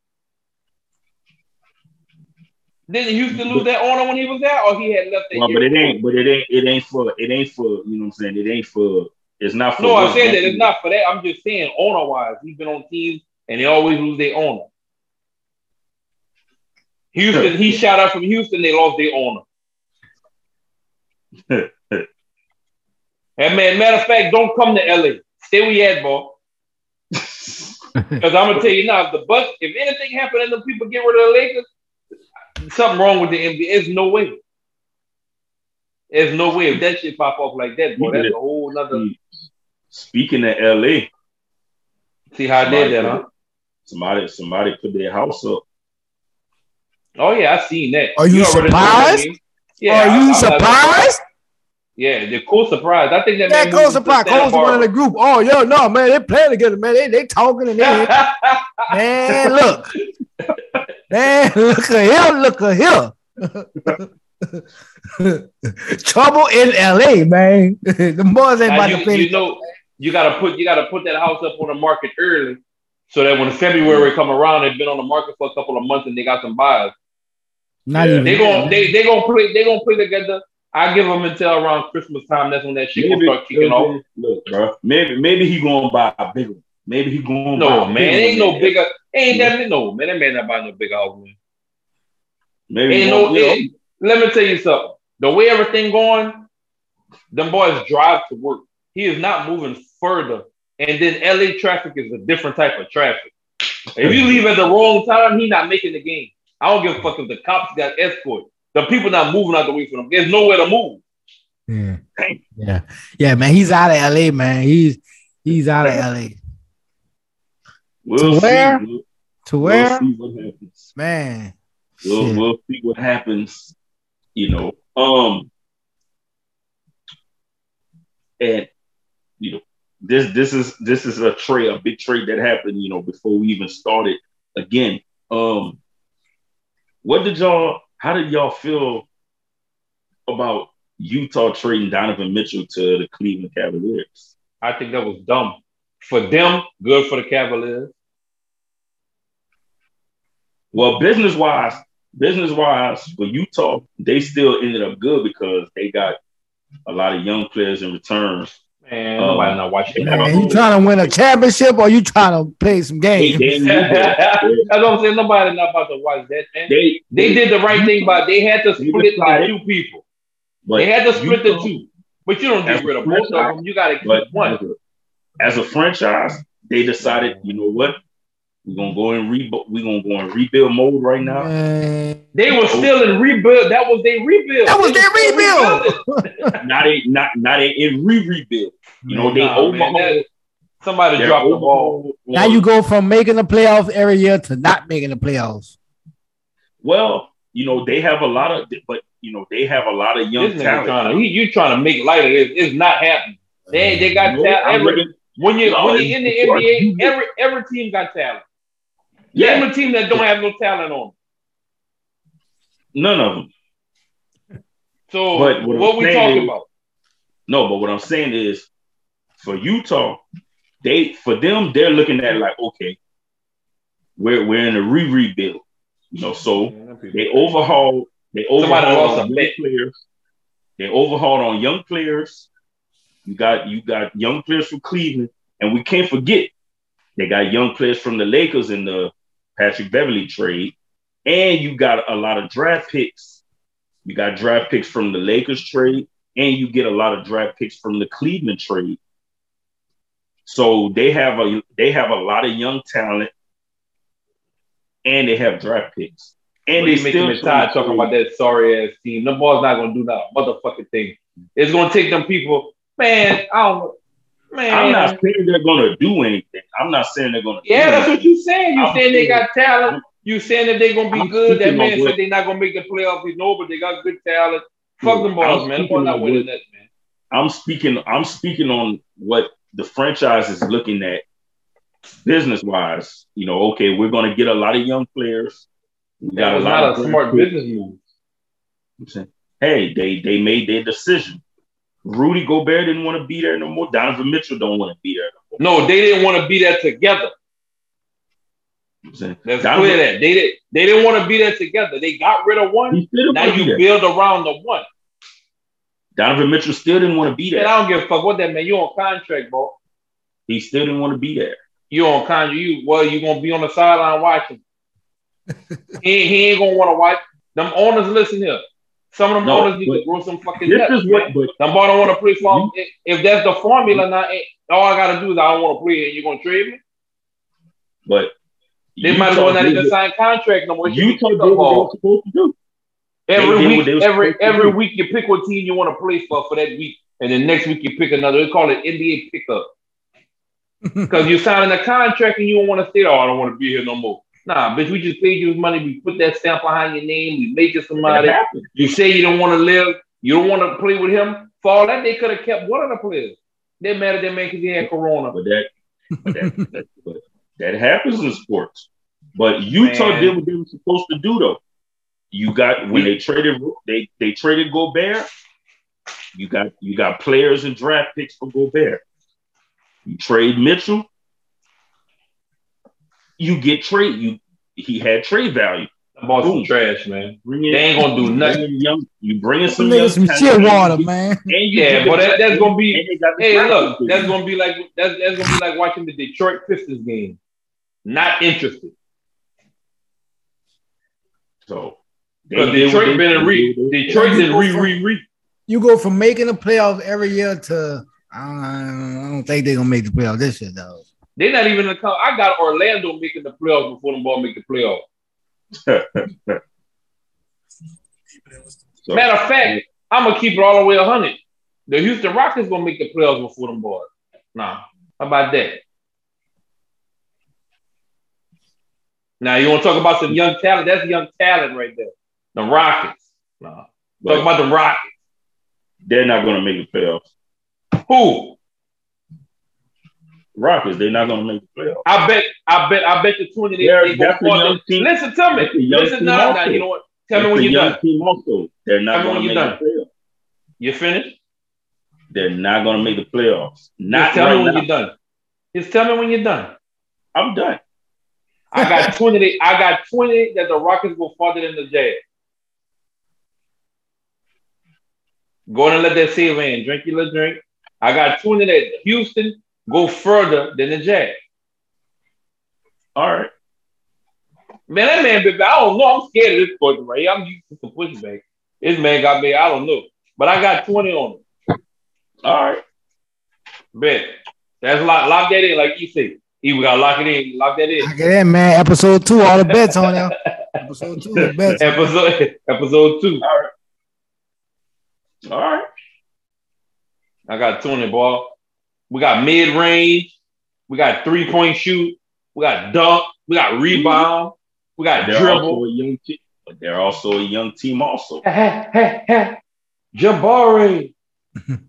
Did Houston lose that owner when he was there, or he had left that? Well, but it ain't, but it ain't, it ain't for, it ain't for, you know what I'm saying? It ain't for, it's not for. No, I'm saying that it's not for that. I'm just saying, owner wise, he's been on teams and they always lose their owner. Houston, he shot out from Houston, they lost their owner. And man, matter of fact, don't come to L A. Stay where you at, boy. Because I'm gonna tell you now, if the Bucks, if anything happened and the people get rid of the Lakers. Something wrong with the N B A. There's no way. There's no way if that shit pop off like that, boy. That's a whole nother. Speaking of L A, see how I did that, huh? Somebody, somebody put their house up. Oh yeah, I seen that. Are you, you surprised? Yeah, are you I, surprised? Yeah, the cool surprise. I think that. Yeah, cool surprise. Cole's one in the group. Oh yo, no man, they playing together, man. They they talking and they man, look. Man, look at him, look at him. Trouble in L A, man. The boys ain't about you, to play. You know, you gotta put you gotta put that house up on the market early so that when February come around, they've been on the market for a couple of months and they got some buyers. Not yeah, even they gonna they they gonna play they gonna play together. I give them until around Christmas time. That's when that shit maybe, gonna start kicking maybe, off. Look, bro. Maybe maybe he gonna buy a big one. Maybe he going. No man, ain't no bigger. Ain't that no man? That man not buying no big house. Maybe ain't no. It, let me tell you something. The way everything going, them boys drive to work. He is not moving further. And then L A traffic is a different type of traffic. If you leave at the wrong time, he not making the game. I don't give a fuck if the cops got escorted. The people not moving out the way for them. There's nowhere to move. Yeah, Dang. yeah, yeah, man. He's out of L A, man. He's he's out of L A. We'll to where? We'll, to where? We'll see what happens. Man. We'll, we'll see what happens, you know. Um, and you know, this this is this is a trade, a big trade that happened, you know, before we even started again. Um, what did y'all how did y'all feel about Utah trading Donovan Mitchell to the Cleveland Cavaliers? I think that was dumb. For them, good for the Cavaliers. Well, business-wise, business-wise, for Utah, they still ended up good because they got a lot of young players in return. Man, um, nobody not watching. Man, you trying to win a championship or you trying to play some games? They, they That's what I'm saying. Nobody not about to watch that, man. They, they, they did the right thing, but they had to split the two people. They had to split Utah, the two. But you don't get rid of both of them. You got to keep one. As a franchise, they decided, you know what, we're gonna go in rebuild. We're gonna go in rebuild mode right now. Man. They were still in rebuild. That was their rebuild. That was their rebuild. Now they not now they in re-rebuild. You know, they nah, overhauled. Somebody They're dropped the ball. Now you go from making the playoffs every year to not making the playoffs. Well, you know, they have a lot of, but you know, they have a lot of young talent. Trying to, he, you're trying to make light of this. It's not happening. They they got you know, talent. When you when you're in the N B A, every every team got talent. Yeah, every team that don't have no talent on them. None of them. So but what, what we talking is, about? No, but what I'm saying is, for Utah, they for them they're looking at it like, okay, we're we're in a re rebuild, you know. So yeah, they overhaul they overhaul on young players. They overhauled on young players. You got you got young players from Cleveland, and we can't forget they got young players from the Lakers in the Patrick Beverley trade, and you got a lot of draft picks. You got draft picks from the Lakers trade, and you get a lot of draft picks from the Cleveland trade. So they have a they have a lot of young talent, and they have draft picks. And they still tired talking about that sorry ass team. Them boys not gonna do that motherfucking thing. It's gonna take them people. Man, I don't know. Man. I'm not saying they're gonna do anything. I'm not saying they're gonna. Yeah, do that's anything. What you saying. You saying they got talent. You saying that they're gonna be I'm good. That man said they're not gonna make the playoffs. You know, but they got good talent. Fuck yeah, them balls, man. They're not winning that, man. I'm speaking. I'm speaking on what the franchise is looking at, business-wise. You know, okay, we're gonna get a lot of young players. We got a lot of smart business moves. I'm saying, hey, they they made their decision. Rudy Gobert didn't want to be there no more. Donovan Mitchell don't want to be there no more. No, they didn't want to be there together. Let's clear that. They, did, they didn't want to be there together. They got rid of one. Now you build around the one. Donovan Mitchell still didn't want to be there. And I don't give a fuck what that man. You on contract, bro. He still didn't want to be there. You on contract. You, well, you're going to be on the sideline watching. he, he ain't going to want to watch. Them owners, listen here. Some of them no, owners need to grow some fucking nuts. This is what, but somebody don't want to play for them. If that's the formula, now all I got to do is I don't want to play here. You're going to trade me? But they might as well not even sign contract no more. Utah did what they were supposed to do. Every week, every every week you pick what team you want to play for for that week, and then next week you pick another. They call it N B A pickup. Because you're signing a contract and you don't want to say, oh, I don't want to be here no more. Nah, bitch, we just paid you money. We put that stamp behind your name. We made you some money. You say you don't want to live. You don't want to play with him. For all that, they could have kept one of the players. They're mad at that man because he had corona. But that, but that, that, but that happens in sports. But Utah man. did what they were supposed to do, though. You got when they traded, they they traded Gobert. You got you got players and draft picks for Gobert. You trade Mitchell. You get trade. You he had trade value. Boston trash, man. Bring in, they ain't gonna do nothing. Young, you bring in some young some shit water, man. Yeah, but that, that's gonna be. Hey, look, that's them. gonna be like that's that's gonna be like watching the Detroit Pistons game. Not interested. So they, Detroit been in re. Detroit been re re re. You go from making the playoffs every year to uh, I don't think they're gonna make the playoffs this year though. They're not even in the – I got Orlando making the playoffs before them ball make the playoffs. Matter of fact, I'm going to keep it all the way one hundred. The Houston Rockets going to make the playoffs before them ball. Nah, how about that? Now, you want to talk about some young talent? That's young talent right there. The Rockets. Nah. Talk about the Rockets. They're not going to make the playoffs. Who? Rockets, they're not gonna make the playoffs. I bet, I bet, I bet the twenty. They, they that's a young team. Listen to me. Listen, no, no, you know what? Tell that's me when you're young done. Team also, they're not Tell gonna make done. the playoffs. You finished? They're not gonna make the playoffs. Not Just tell right me when now. you're done. Just tell me when you're done. I'm done. I got twenty. I got twenty that the Rockets go farther than the Jazz. Go ahead and let that save in. Drink your little drink. I got twenty that Houston go further than the Jazz. All right. Man, that man, baby, I don't know. I'm scared of this question right here. I'm used to some pushback. This man got me, I don't know. But I got twenty on him. All right. Bet. That's lock, lock that in, like you said. You got to lock it in. Lock that in. Lock it in, man. Episode two, all the bets on now. Episode two, the bets. Episode, episode two. All right. All right. I got twenty, boy. We got mid-range. We got three-point shoot. We got dunk. We got rebound. We got they're dribble. Young team, but they're also a young team also. Jabari.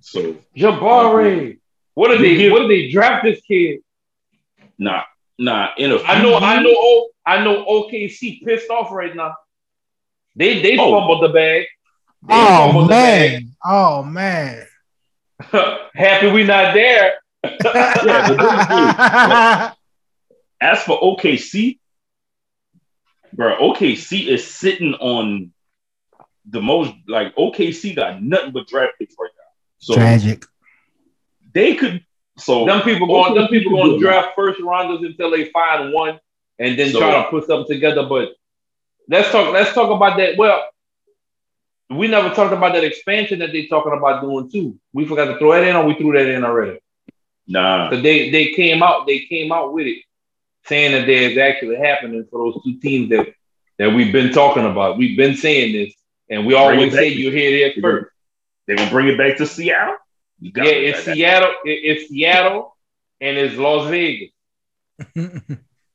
So Jabari. What are they? Give, what do they draft this kid? Nah, nah. In a I know, years, I know, o, I know. O K C pissed off right now. They they oh. fumbled the bag. They oh, man. the bag. Oh man. Oh man. Happy we not there. Yeah, as for O K C, bro, O K C is sitting on the most, like, O K C got nothing but draft picks right now. So tragic. They could, so them people going, them people going to draft first rounders until they find one, and then so, try to put something together. But let's talk. Let's talk about that. Well. We never talked about that expansion that they're talking about doing too. We forgot to throw that in, or we threw that in already. Nah. So they they came out, they came out with it, saying that there's actually happening for those two teams that, that we've been talking about. We've been saying this, and we always say you hear it first. They're gonna bring it back to Seattle. You got yeah, it. it's got Seattle. That. It's Seattle, and it's Las Vegas.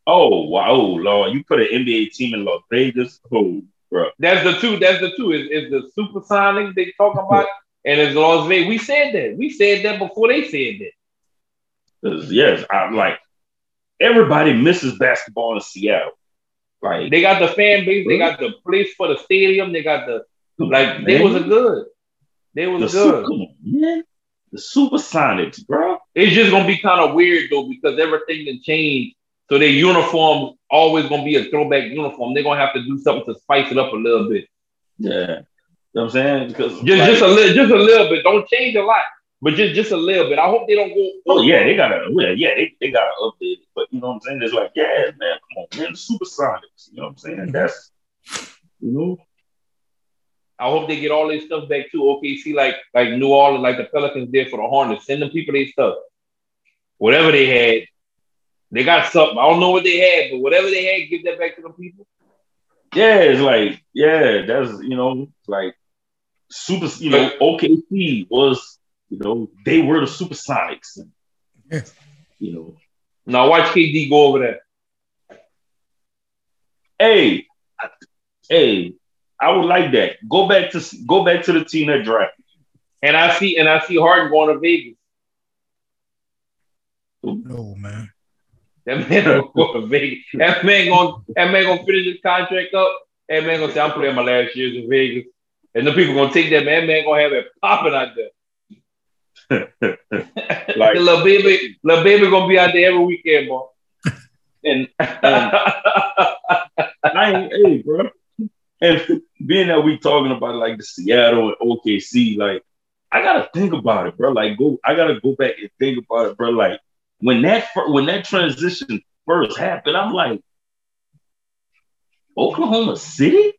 Oh wow, oh, Lord! You put an N B A team in Las Vegas, oh, bro. That's the two. That's the two. Is is the Supersonic they talking about? And it's Las Vegas. We said that. We said that before they said that. Yes, I'm like everybody misses basketball in Seattle. Like they got the fan base, really? They got the place for the stadium, they got the like. Man. They was a good. They was the good. Super, man. The Supersonics, bro. It's just gonna be kind of weird though because everything can change. So their uniform always gonna be a throwback uniform. They're gonna have to do something to spice it up a little bit. Yeah. You know what I'm saying? Because just, like, just a little just a little bit. Don't change a lot, but just, just a little bit. I hope they don't go. Oh yeah, they gotta yeah, yeah, they, they gotta update it. But you know what I'm saying? It's like, yeah, man, come on, man, the Supersonics. You know what I'm saying? That's you know. I hope they get all their stuff back too. O K C, like like New Orleans, like the Pelicans did for the Hornets. Send them people their stuff. Whatever they had, they got something. I don't know what they had, but whatever they had, give that back to them people. Yeah, it's like, yeah, that's, you know, like, super, you know, O K C was, you know, they were the Supersonics. And, yes. You know. Now watch K D go over there. Hey, I, hey, I would like that. Go back to go back to the team that drafted you. And I see and I see Harden going to Vegas. No, man. That man gonna go to Vegas. That man gonna that man gonna finish his contract up. That man gonna say, I'm playing my last years in Vegas. And the people gonna take that man, that man gonna have it popping out there. Like the little baby, little baby gonna be out there every weekend, boy. And, and I ain't hey, bro. And being that we talking about like the Seattle and O K C, like I gotta think about it, bro. Like go, I gotta go back and think about it, bro. Like. When that when that transition first happened, I'm like, Oklahoma City?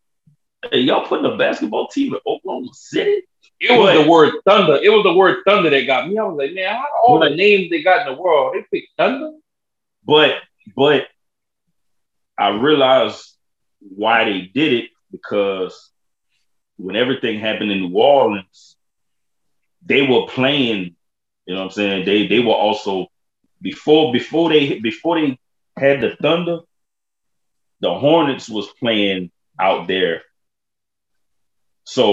Hey, y'all putting a basketball team in Oklahoma City? It was like, the word Thunder. It was the word Thunder that got me. I was like, man, how all but, the names they got in the world, they picked Thunder? But but I realized why they did it because when everything happened in New Orleans, they were playing, you know what I'm saying? They they were also Before before they before they had the Thunder, the Hornets was playing out there. So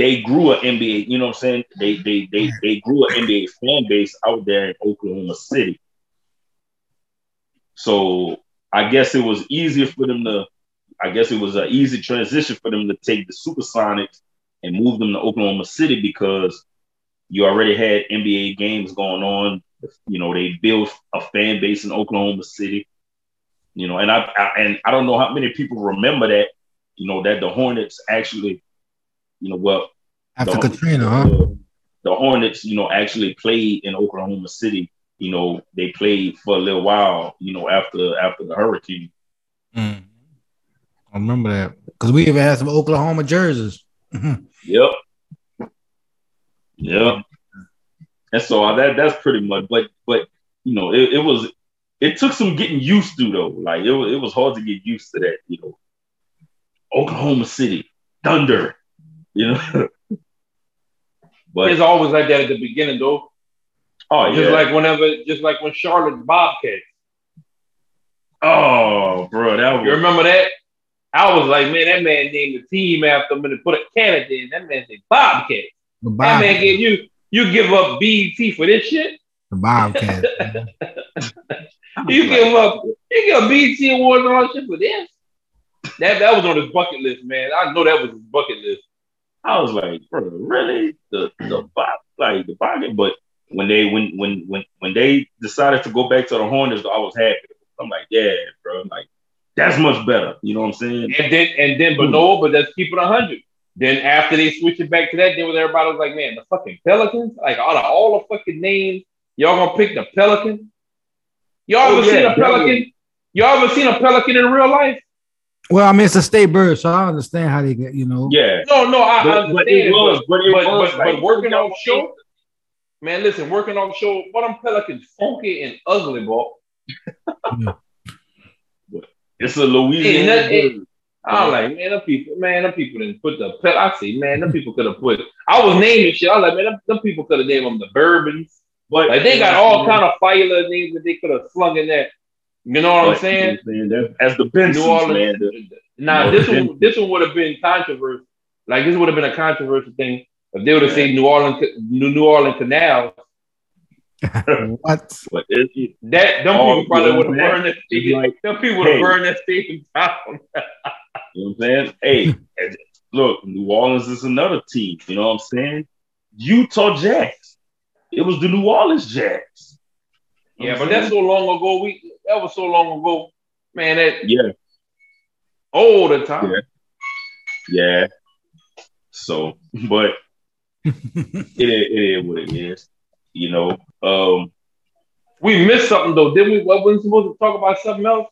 they grew an N B A, you know what I'm saying? They they they they grew an N B A fan base out there in Oklahoma City. So I guess it was easier for them to I guess it was an easy transition for them to take the Supersonics and move them to Oklahoma City because you already had N B A games going on. You know, they built a fan base in Oklahoma City. You know, and I, I and I don't know how many people remember that. You know that the Hornets actually, you know, well after the, Katrina, huh? The, the Hornets, you know, actually played in Oklahoma City. You know, they played for a little while. You know, after after the hurricane. Mm. I remember that because we even had some Oklahoma jerseys. Yep. Yep. And so that that's pretty much, but but you know it, it was it took some getting used to though. Like it it was hard to get used to that, you know. Oklahoma City Thunder, you know. But it's always like that at the beginning though. Oh yeah. Just like whenever, just like when Charlotte Bobcats. Oh, bro, that was, you remember that? I was like, man, that man named the team after him and put a Canada in. That man said Bobcats. That man gave you. You give up B E T for this shit? The Bobcats. you give up you give up B E T awards and all that shit for this? That that was on his bucket list, man. I know that was his bucket list. I was like, bro, really? The the Bob like the Bobcats, but when they when when when when they decided to go back to the Hornets, I was happy. I'm like, yeah, bro. I'm like, that's much better. You know what I'm saying? And then and then but no, but let's keep it a hundred. Then after they switched it back to that, then everybody was like, man, the fucking Pelicans? Like, out of all the fucking names, y'all gonna pick the Pelican? Y'all oh, ever yeah, seen a Pelican? Was... Y'all ever seen a Pelican in real life? Well, I mean, it's a state bird, so I understand how they get, you know. Yeah. No, no, I but, understand. But, it was, but, it but, was, but, like, but working offshore, man, listen, working offshore, what them Pelicans funky and ugly, bro. Yeah. It's a Louisiana. I was like, man, them people, man, them people didn't put the. I see, man, them people could have put. I was naming shit. I was like, man, them, them people could have named them the Bourbons. But like, they got all kind of fire names that they could have slung in there. You know what but, I'm saying? Man, as the Bensons, man. Now nah, this one, Bensons. This one would have been controversial. Like this would have been a controversial thing if they would have yeah. said New Orleans, New Orleans Canal. What? What is it? That them oh, people probably would have burned that stadium. Like, them people would have hey. burned that stadium down. You know what I'm saying? Hey, look, New Orleans is another team. You know what I'm saying? Utah Jazz. It was the New Orleans Jazz. You yeah, but that's so long ago. We that was so long ago, man. That yeah, all the time. Yeah. yeah. So, but it, it is what it is. You know, um, we missed something though, didn't we? What wasn't supposed to talk about something else?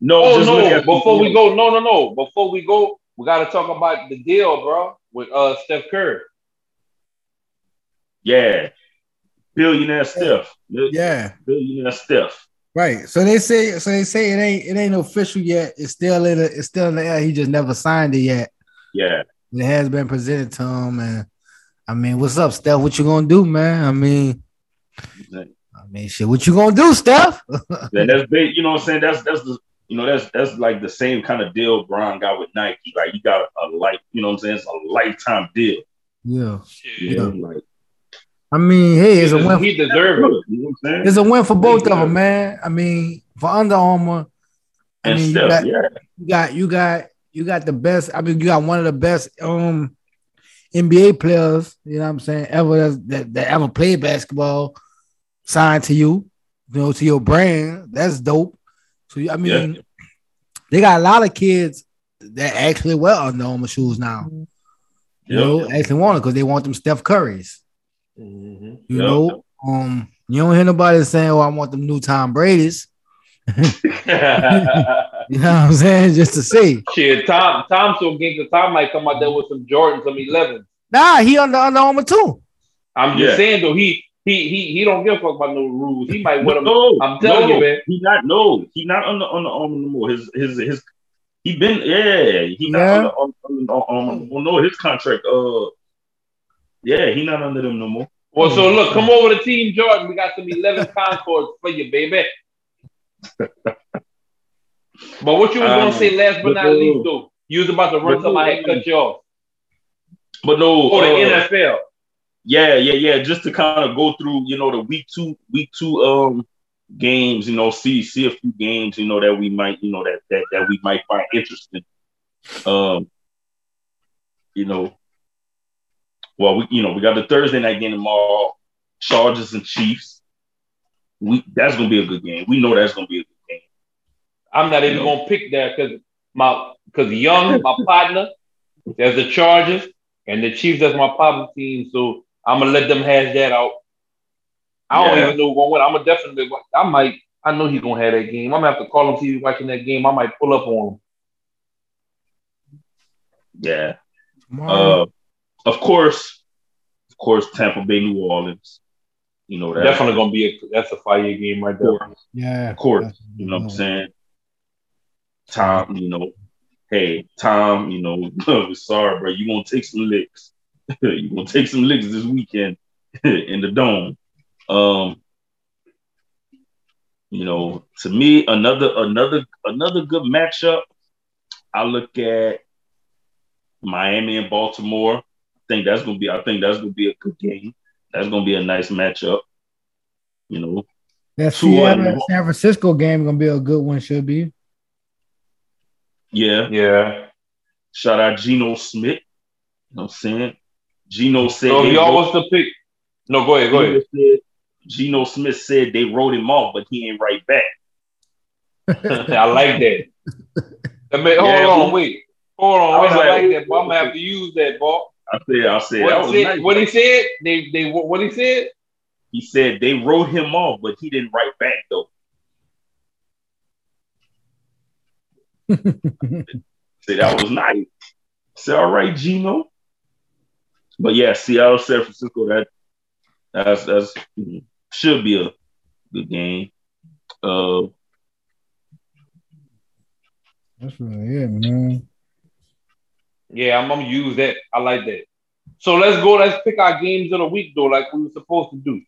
No, oh, just no. Before we go, no, no, no. Before we go, we got to talk about the deal, bro, with uh, Steph Curry. Yeah, billionaire Steph. Yeah, billionaire Steph. Right. So they say. So they say it ain't. It ain't official yet. It's still in. A, it's still in the air. He just never signed it yet. Yeah. It has been presented to him, and I mean, what's up, Steph? What you gonna do, man? I mean, I mean, shit. What you gonna do, Steph? Yeah, that's big. You know what I'm saying? That's that's the. You know that's that's like the same kind of deal Bron got with Nike. Like you got a, a life. You know what I'm saying? It's a lifetime deal. Yeah. Yeah. yeah. Like, I mean, hey, it's he a win. He deserves it. You know it's a win for both of them, man. I mean, for Under Armour, I and mean, Steph, you got, yeah. you got you got you got the best. I mean, you got one of the best. Um. N B A players, you know what I'm saying, ever that, that ever played basketball signed to you, you know, to your brand. That's dope. So, I mean, yeah. they got a lot of kids that actually wear Under Armour shoes now. Mm-hmm. You yep. know, actually want it because they want them Steph Currys. Mm-hmm. You yep. know, um, you don't hear nobody saying, oh, I want them new Tom Brady's. You know what I'm saying? Just to see. Shit, Tom, Tom so gangster. Tom might come out there with some Jordans, some elevens. Nah, he under Under Armour too. I'm just yeah. saying though, he he he he don't give a fuck about no rules. He might want no, them. I'm telling no, you, man. He not no. He not under Under Armour no more. His his his. He been yeah. He yeah. not under Armour. Well, no, his contract. Uh, yeah, he not under them no more. Well, so look, come over to Team Jordan. We got some eleven Concords for you, baby. But what you was um, gonna say last but, but not no, least though, you was about to run somebody and cut you off. But no, oh, the uh, N F L. Yeah, yeah, yeah. Just to kind of go through, you know, the week two, week two um games, you know, see see a few games, you know, that we might, you know, that that, that we might find interesting. Um, you know, well, we you know we got the Thursday night game tomorrow, Chargers and Chiefs. We, that's gonna be a good game. We know that's gonna be a good game. I'm not even you know? gonna pick that because my because Young, my partner, there's the Chargers and the Chiefs. That's my partner team, so I'm gonna let them hash that out. I yeah. don't even know who's gonna win. I'm gonna definitely. I might. I know he's gonna have that game. I'm gonna have to call him see if he's watching that game. I might pull up on him. Yeah. Uh, of course, of course, Tampa Bay, New Orleans. You know, that's definitely gonna be a that's a fire game right there. Yeah, of course. You know what I'm saying? Tom, you know, hey, Tom, you know, we're sorry, bro. You gonna take some licks. You gonna take some licks this weekend in the dome. Um, you know, to me, another another another good matchup. I look at Miami and Baltimore. I think that's gonna be. I think that's gonna be a good game. That's gonna be a nice matchup, you know. That Seattle and San Francisco game gonna be a good one, should be. Yeah, yeah. Shout out Geno Smith. You know what I'm saying? Geno said. So y'all what's the pick? No, go ahead, go Geno ahead. Said, Geno Smith said they wrote him off, but he ain't right back. I like that. I mean, hold yeah, on, wait, hold on, wait. I, I like that, but I'm gonna have to use that, ball. I said, I said, what, was said, nice, what he said, they, they, what he said, he said they wrote him off, but he didn't write back though. I said that was nice. I said, all right, Geno. But yeah, Seattle, San Francisco, that that's that's should be a good game. Uh, that's really it, man. Yeah, I'm gonna use that. I like that. So let's go. Let's pick our games of the week though, like we were supposed to do.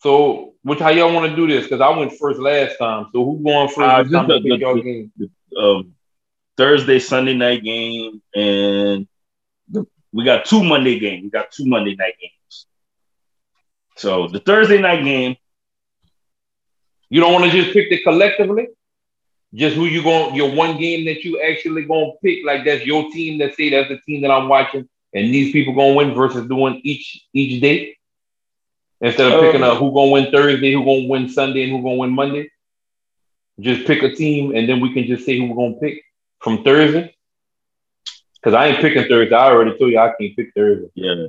So, which how y'all want to do this? Because I went first last time. So who going first? Uh, this time the, to pick the, your game? The, um, Thursday, Sunday night game, and the, we got two Monday games. We got two Monday night games. So the Thursday night game. You don't want to just pick it collectively. Just who you going? Your one game that you actually gonna pick, like that's your team. That say that's the team that I'm watching, and these people gonna win versus doing each each day. Instead of picking um, up who gonna win Thursday, who gonna win Sunday, and who gonna win Monday, just pick a team, and then we can just say who we're gonna pick from Thursday. Because I ain't picking Thursday. I already told you I can't pick Thursday. Yeah.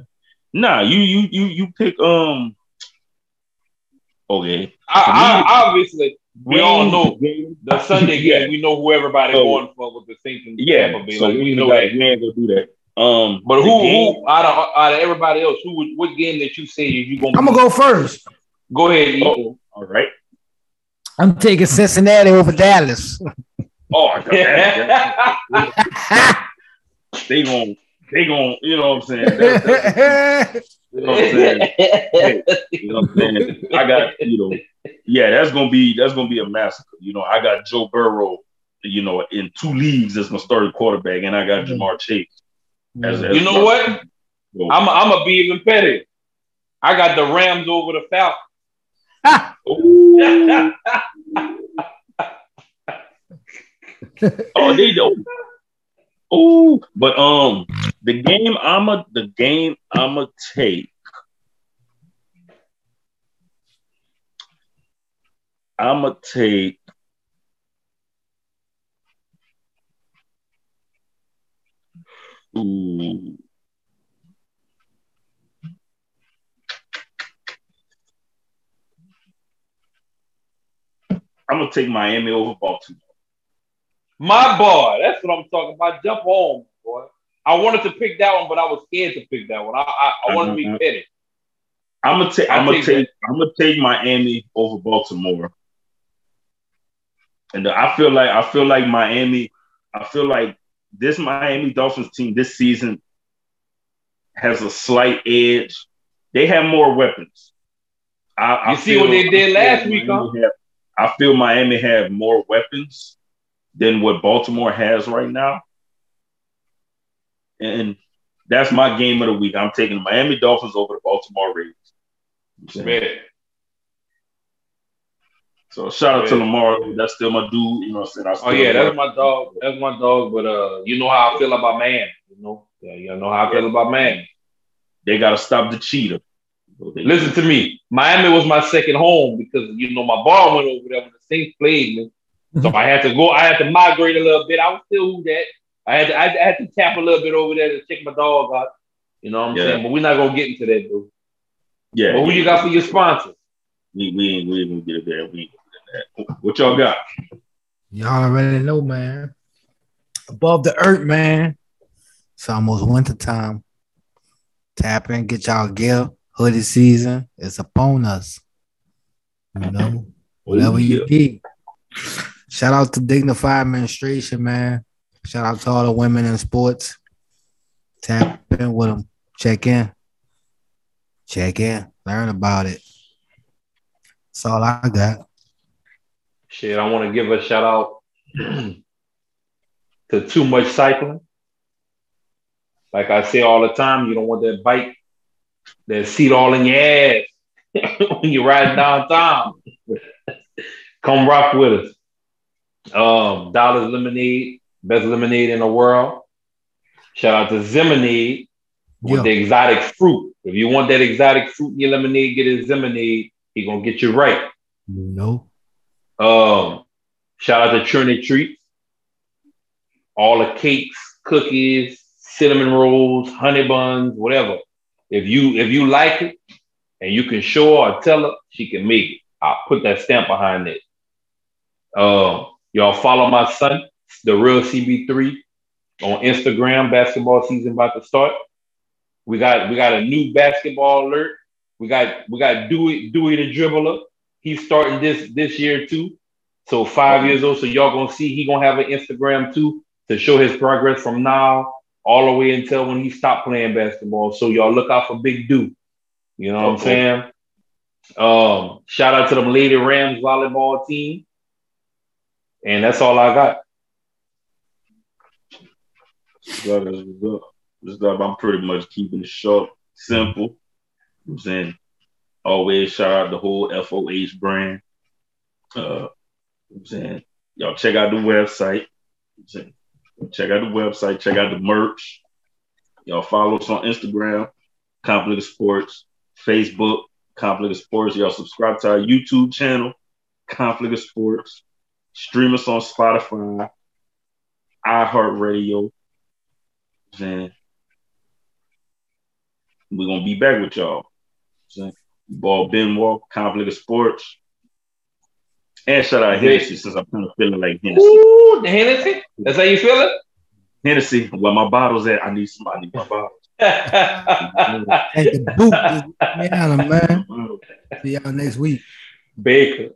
Nah, you you you you pick um. Okay. I, I obviously we game, all know game. the Sunday game. Yeah. We know who everybody oh. going for with the Saints and yeah. Tampa Bay. So like, we, we know that you ain't gonna do that. Um, but who, who out of out of everybody else? Who? Would, what game that you say you gonna? I'm gonna go first. Go ahead. Oh, all right. I'm taking Cincinnati over Dallas. Oh yeah. they gonna they gonna you know what I'm saying. That's, that's, you know what I'm saying. Hey, you know what I'm saying. I got you know yeah. That's gonna be that's gonna be a massacre. You know I got Joe Burrow. You know in two leagues that's my starting quarterback, and I got mm-hmm. Jamar Chase. As, as you know what? Goes. I'm I'm gonna be even petty. I got the Rams over the Falcons. oh, they do. Oh, but um, the game I'm a the game I'm a take. I'm a take. Ooh. I'm gonna take Miami over Baltimore. My boy, that's what I'm talking about. Jump home, boy. I wanted to pick that one, but I was scared to pick that one. I I, I wanted mm-hmm. to be petty. I'm gonna take. I'm gonna take. I'm gonna take Miami over Baltimore, and I feel like I feel like Miami. I feel like. This Miami Dolphins team this season has a slight edge. They have more weapons. I, you I see feel, what they did last week, huh? Have, I feel Miami have more weapons than what Baltimore has right now. And that's my game of the week. I'm taking Miami Dolphins over the Baltimore Ravens. So shout out yeah. to Lamar. That's still my dude. You know what I'm saying? I still oh, yeah, that's my dog. That's my dog. But uh, you know how I feel about man. You know, yeah, you know how I feel yeah. about man. They got to stop the cheater. Listen to me. Miami was my second home because, you know, my bar went over there when the Saints played me. So I had to go. I had to migrate a little bit. I was still who that. I had to, I had to tap a little bit over there to check my dog out. You know what I'm yeah. saying? But we're not going to get into that, dude. Yeah. But who you got for your sponsors? We, we ain't we ain't gonna get it there. We ain't gonna get that. What y'all got? Y'all already know, man. Above the earth, man. It's almost winter time. Tap in, get y'all gift. Hoodie season is upon us. You know, whatever Ooh, you need. Yeah. Shout out to Dignified Administration, man. Shout out to all the women in sports. Tap in with them. Check in. Check in. Learn about it. That's all I got. Shit, I want to give a shout out to Too Much Cycling. Like I say all the time, you don't want that bike, that seat all in your ass when you ride downtown. Come rock with us. Um, Dollars Lemonade, best lemonade in the world. Shout out to Zeminade with yeah. the exotic fruit. If you want that exotic fruit in your lemonade, get a Zeminade. He gonna get you right. No. Um, shout out to Trinity Treats. All the cakes, cookies, cinnamon rolls, honey buns, whatever. If you if you like it and you can show her or tell her, she can make it. I'll put that stamp behind it. Um, y'all follow my son, the real C B three, on Instagram. Basketball season about to start. We got we got a new basketball alert. We got we got Dewey Dewey the Dribbler. He's starting this this year too. So five years old. So y'all gonna see he gonna have an Instagram too. to show his progress from now all the way until when he stopped playing basketball. So y'all look out for Big Dude. You know what okay. I'm saying? Um, shout out to them Lady Rams volleyball team. And that's all I got. I'm pretty much keeping it short, simple. You know what I'm saying? Always shout out the whole F O H brand. Uh, you know what I'm saying? Y'all check out the website. You know what I'm saying? Check out the website. Check out the merch. Y'all follow us on Instagram, Conflict of Sports, Facebook, Conflict of Sports. Y'all subscribe to our YouTube channel, Conflict of Sports. Stream us on Spotify, iHeartRadio. And we're going to be back with y'all. Ball Benoit, Conflict of Sports. And shout out Hennessy, since I'm kind of feeling like Hennessy. Ooh, the Hennessy? That's how you feel it? Hennessy, where my bottle's at, I need somebody to my bottle. Take the boot. Get out of, man. See y'all next week. Baker.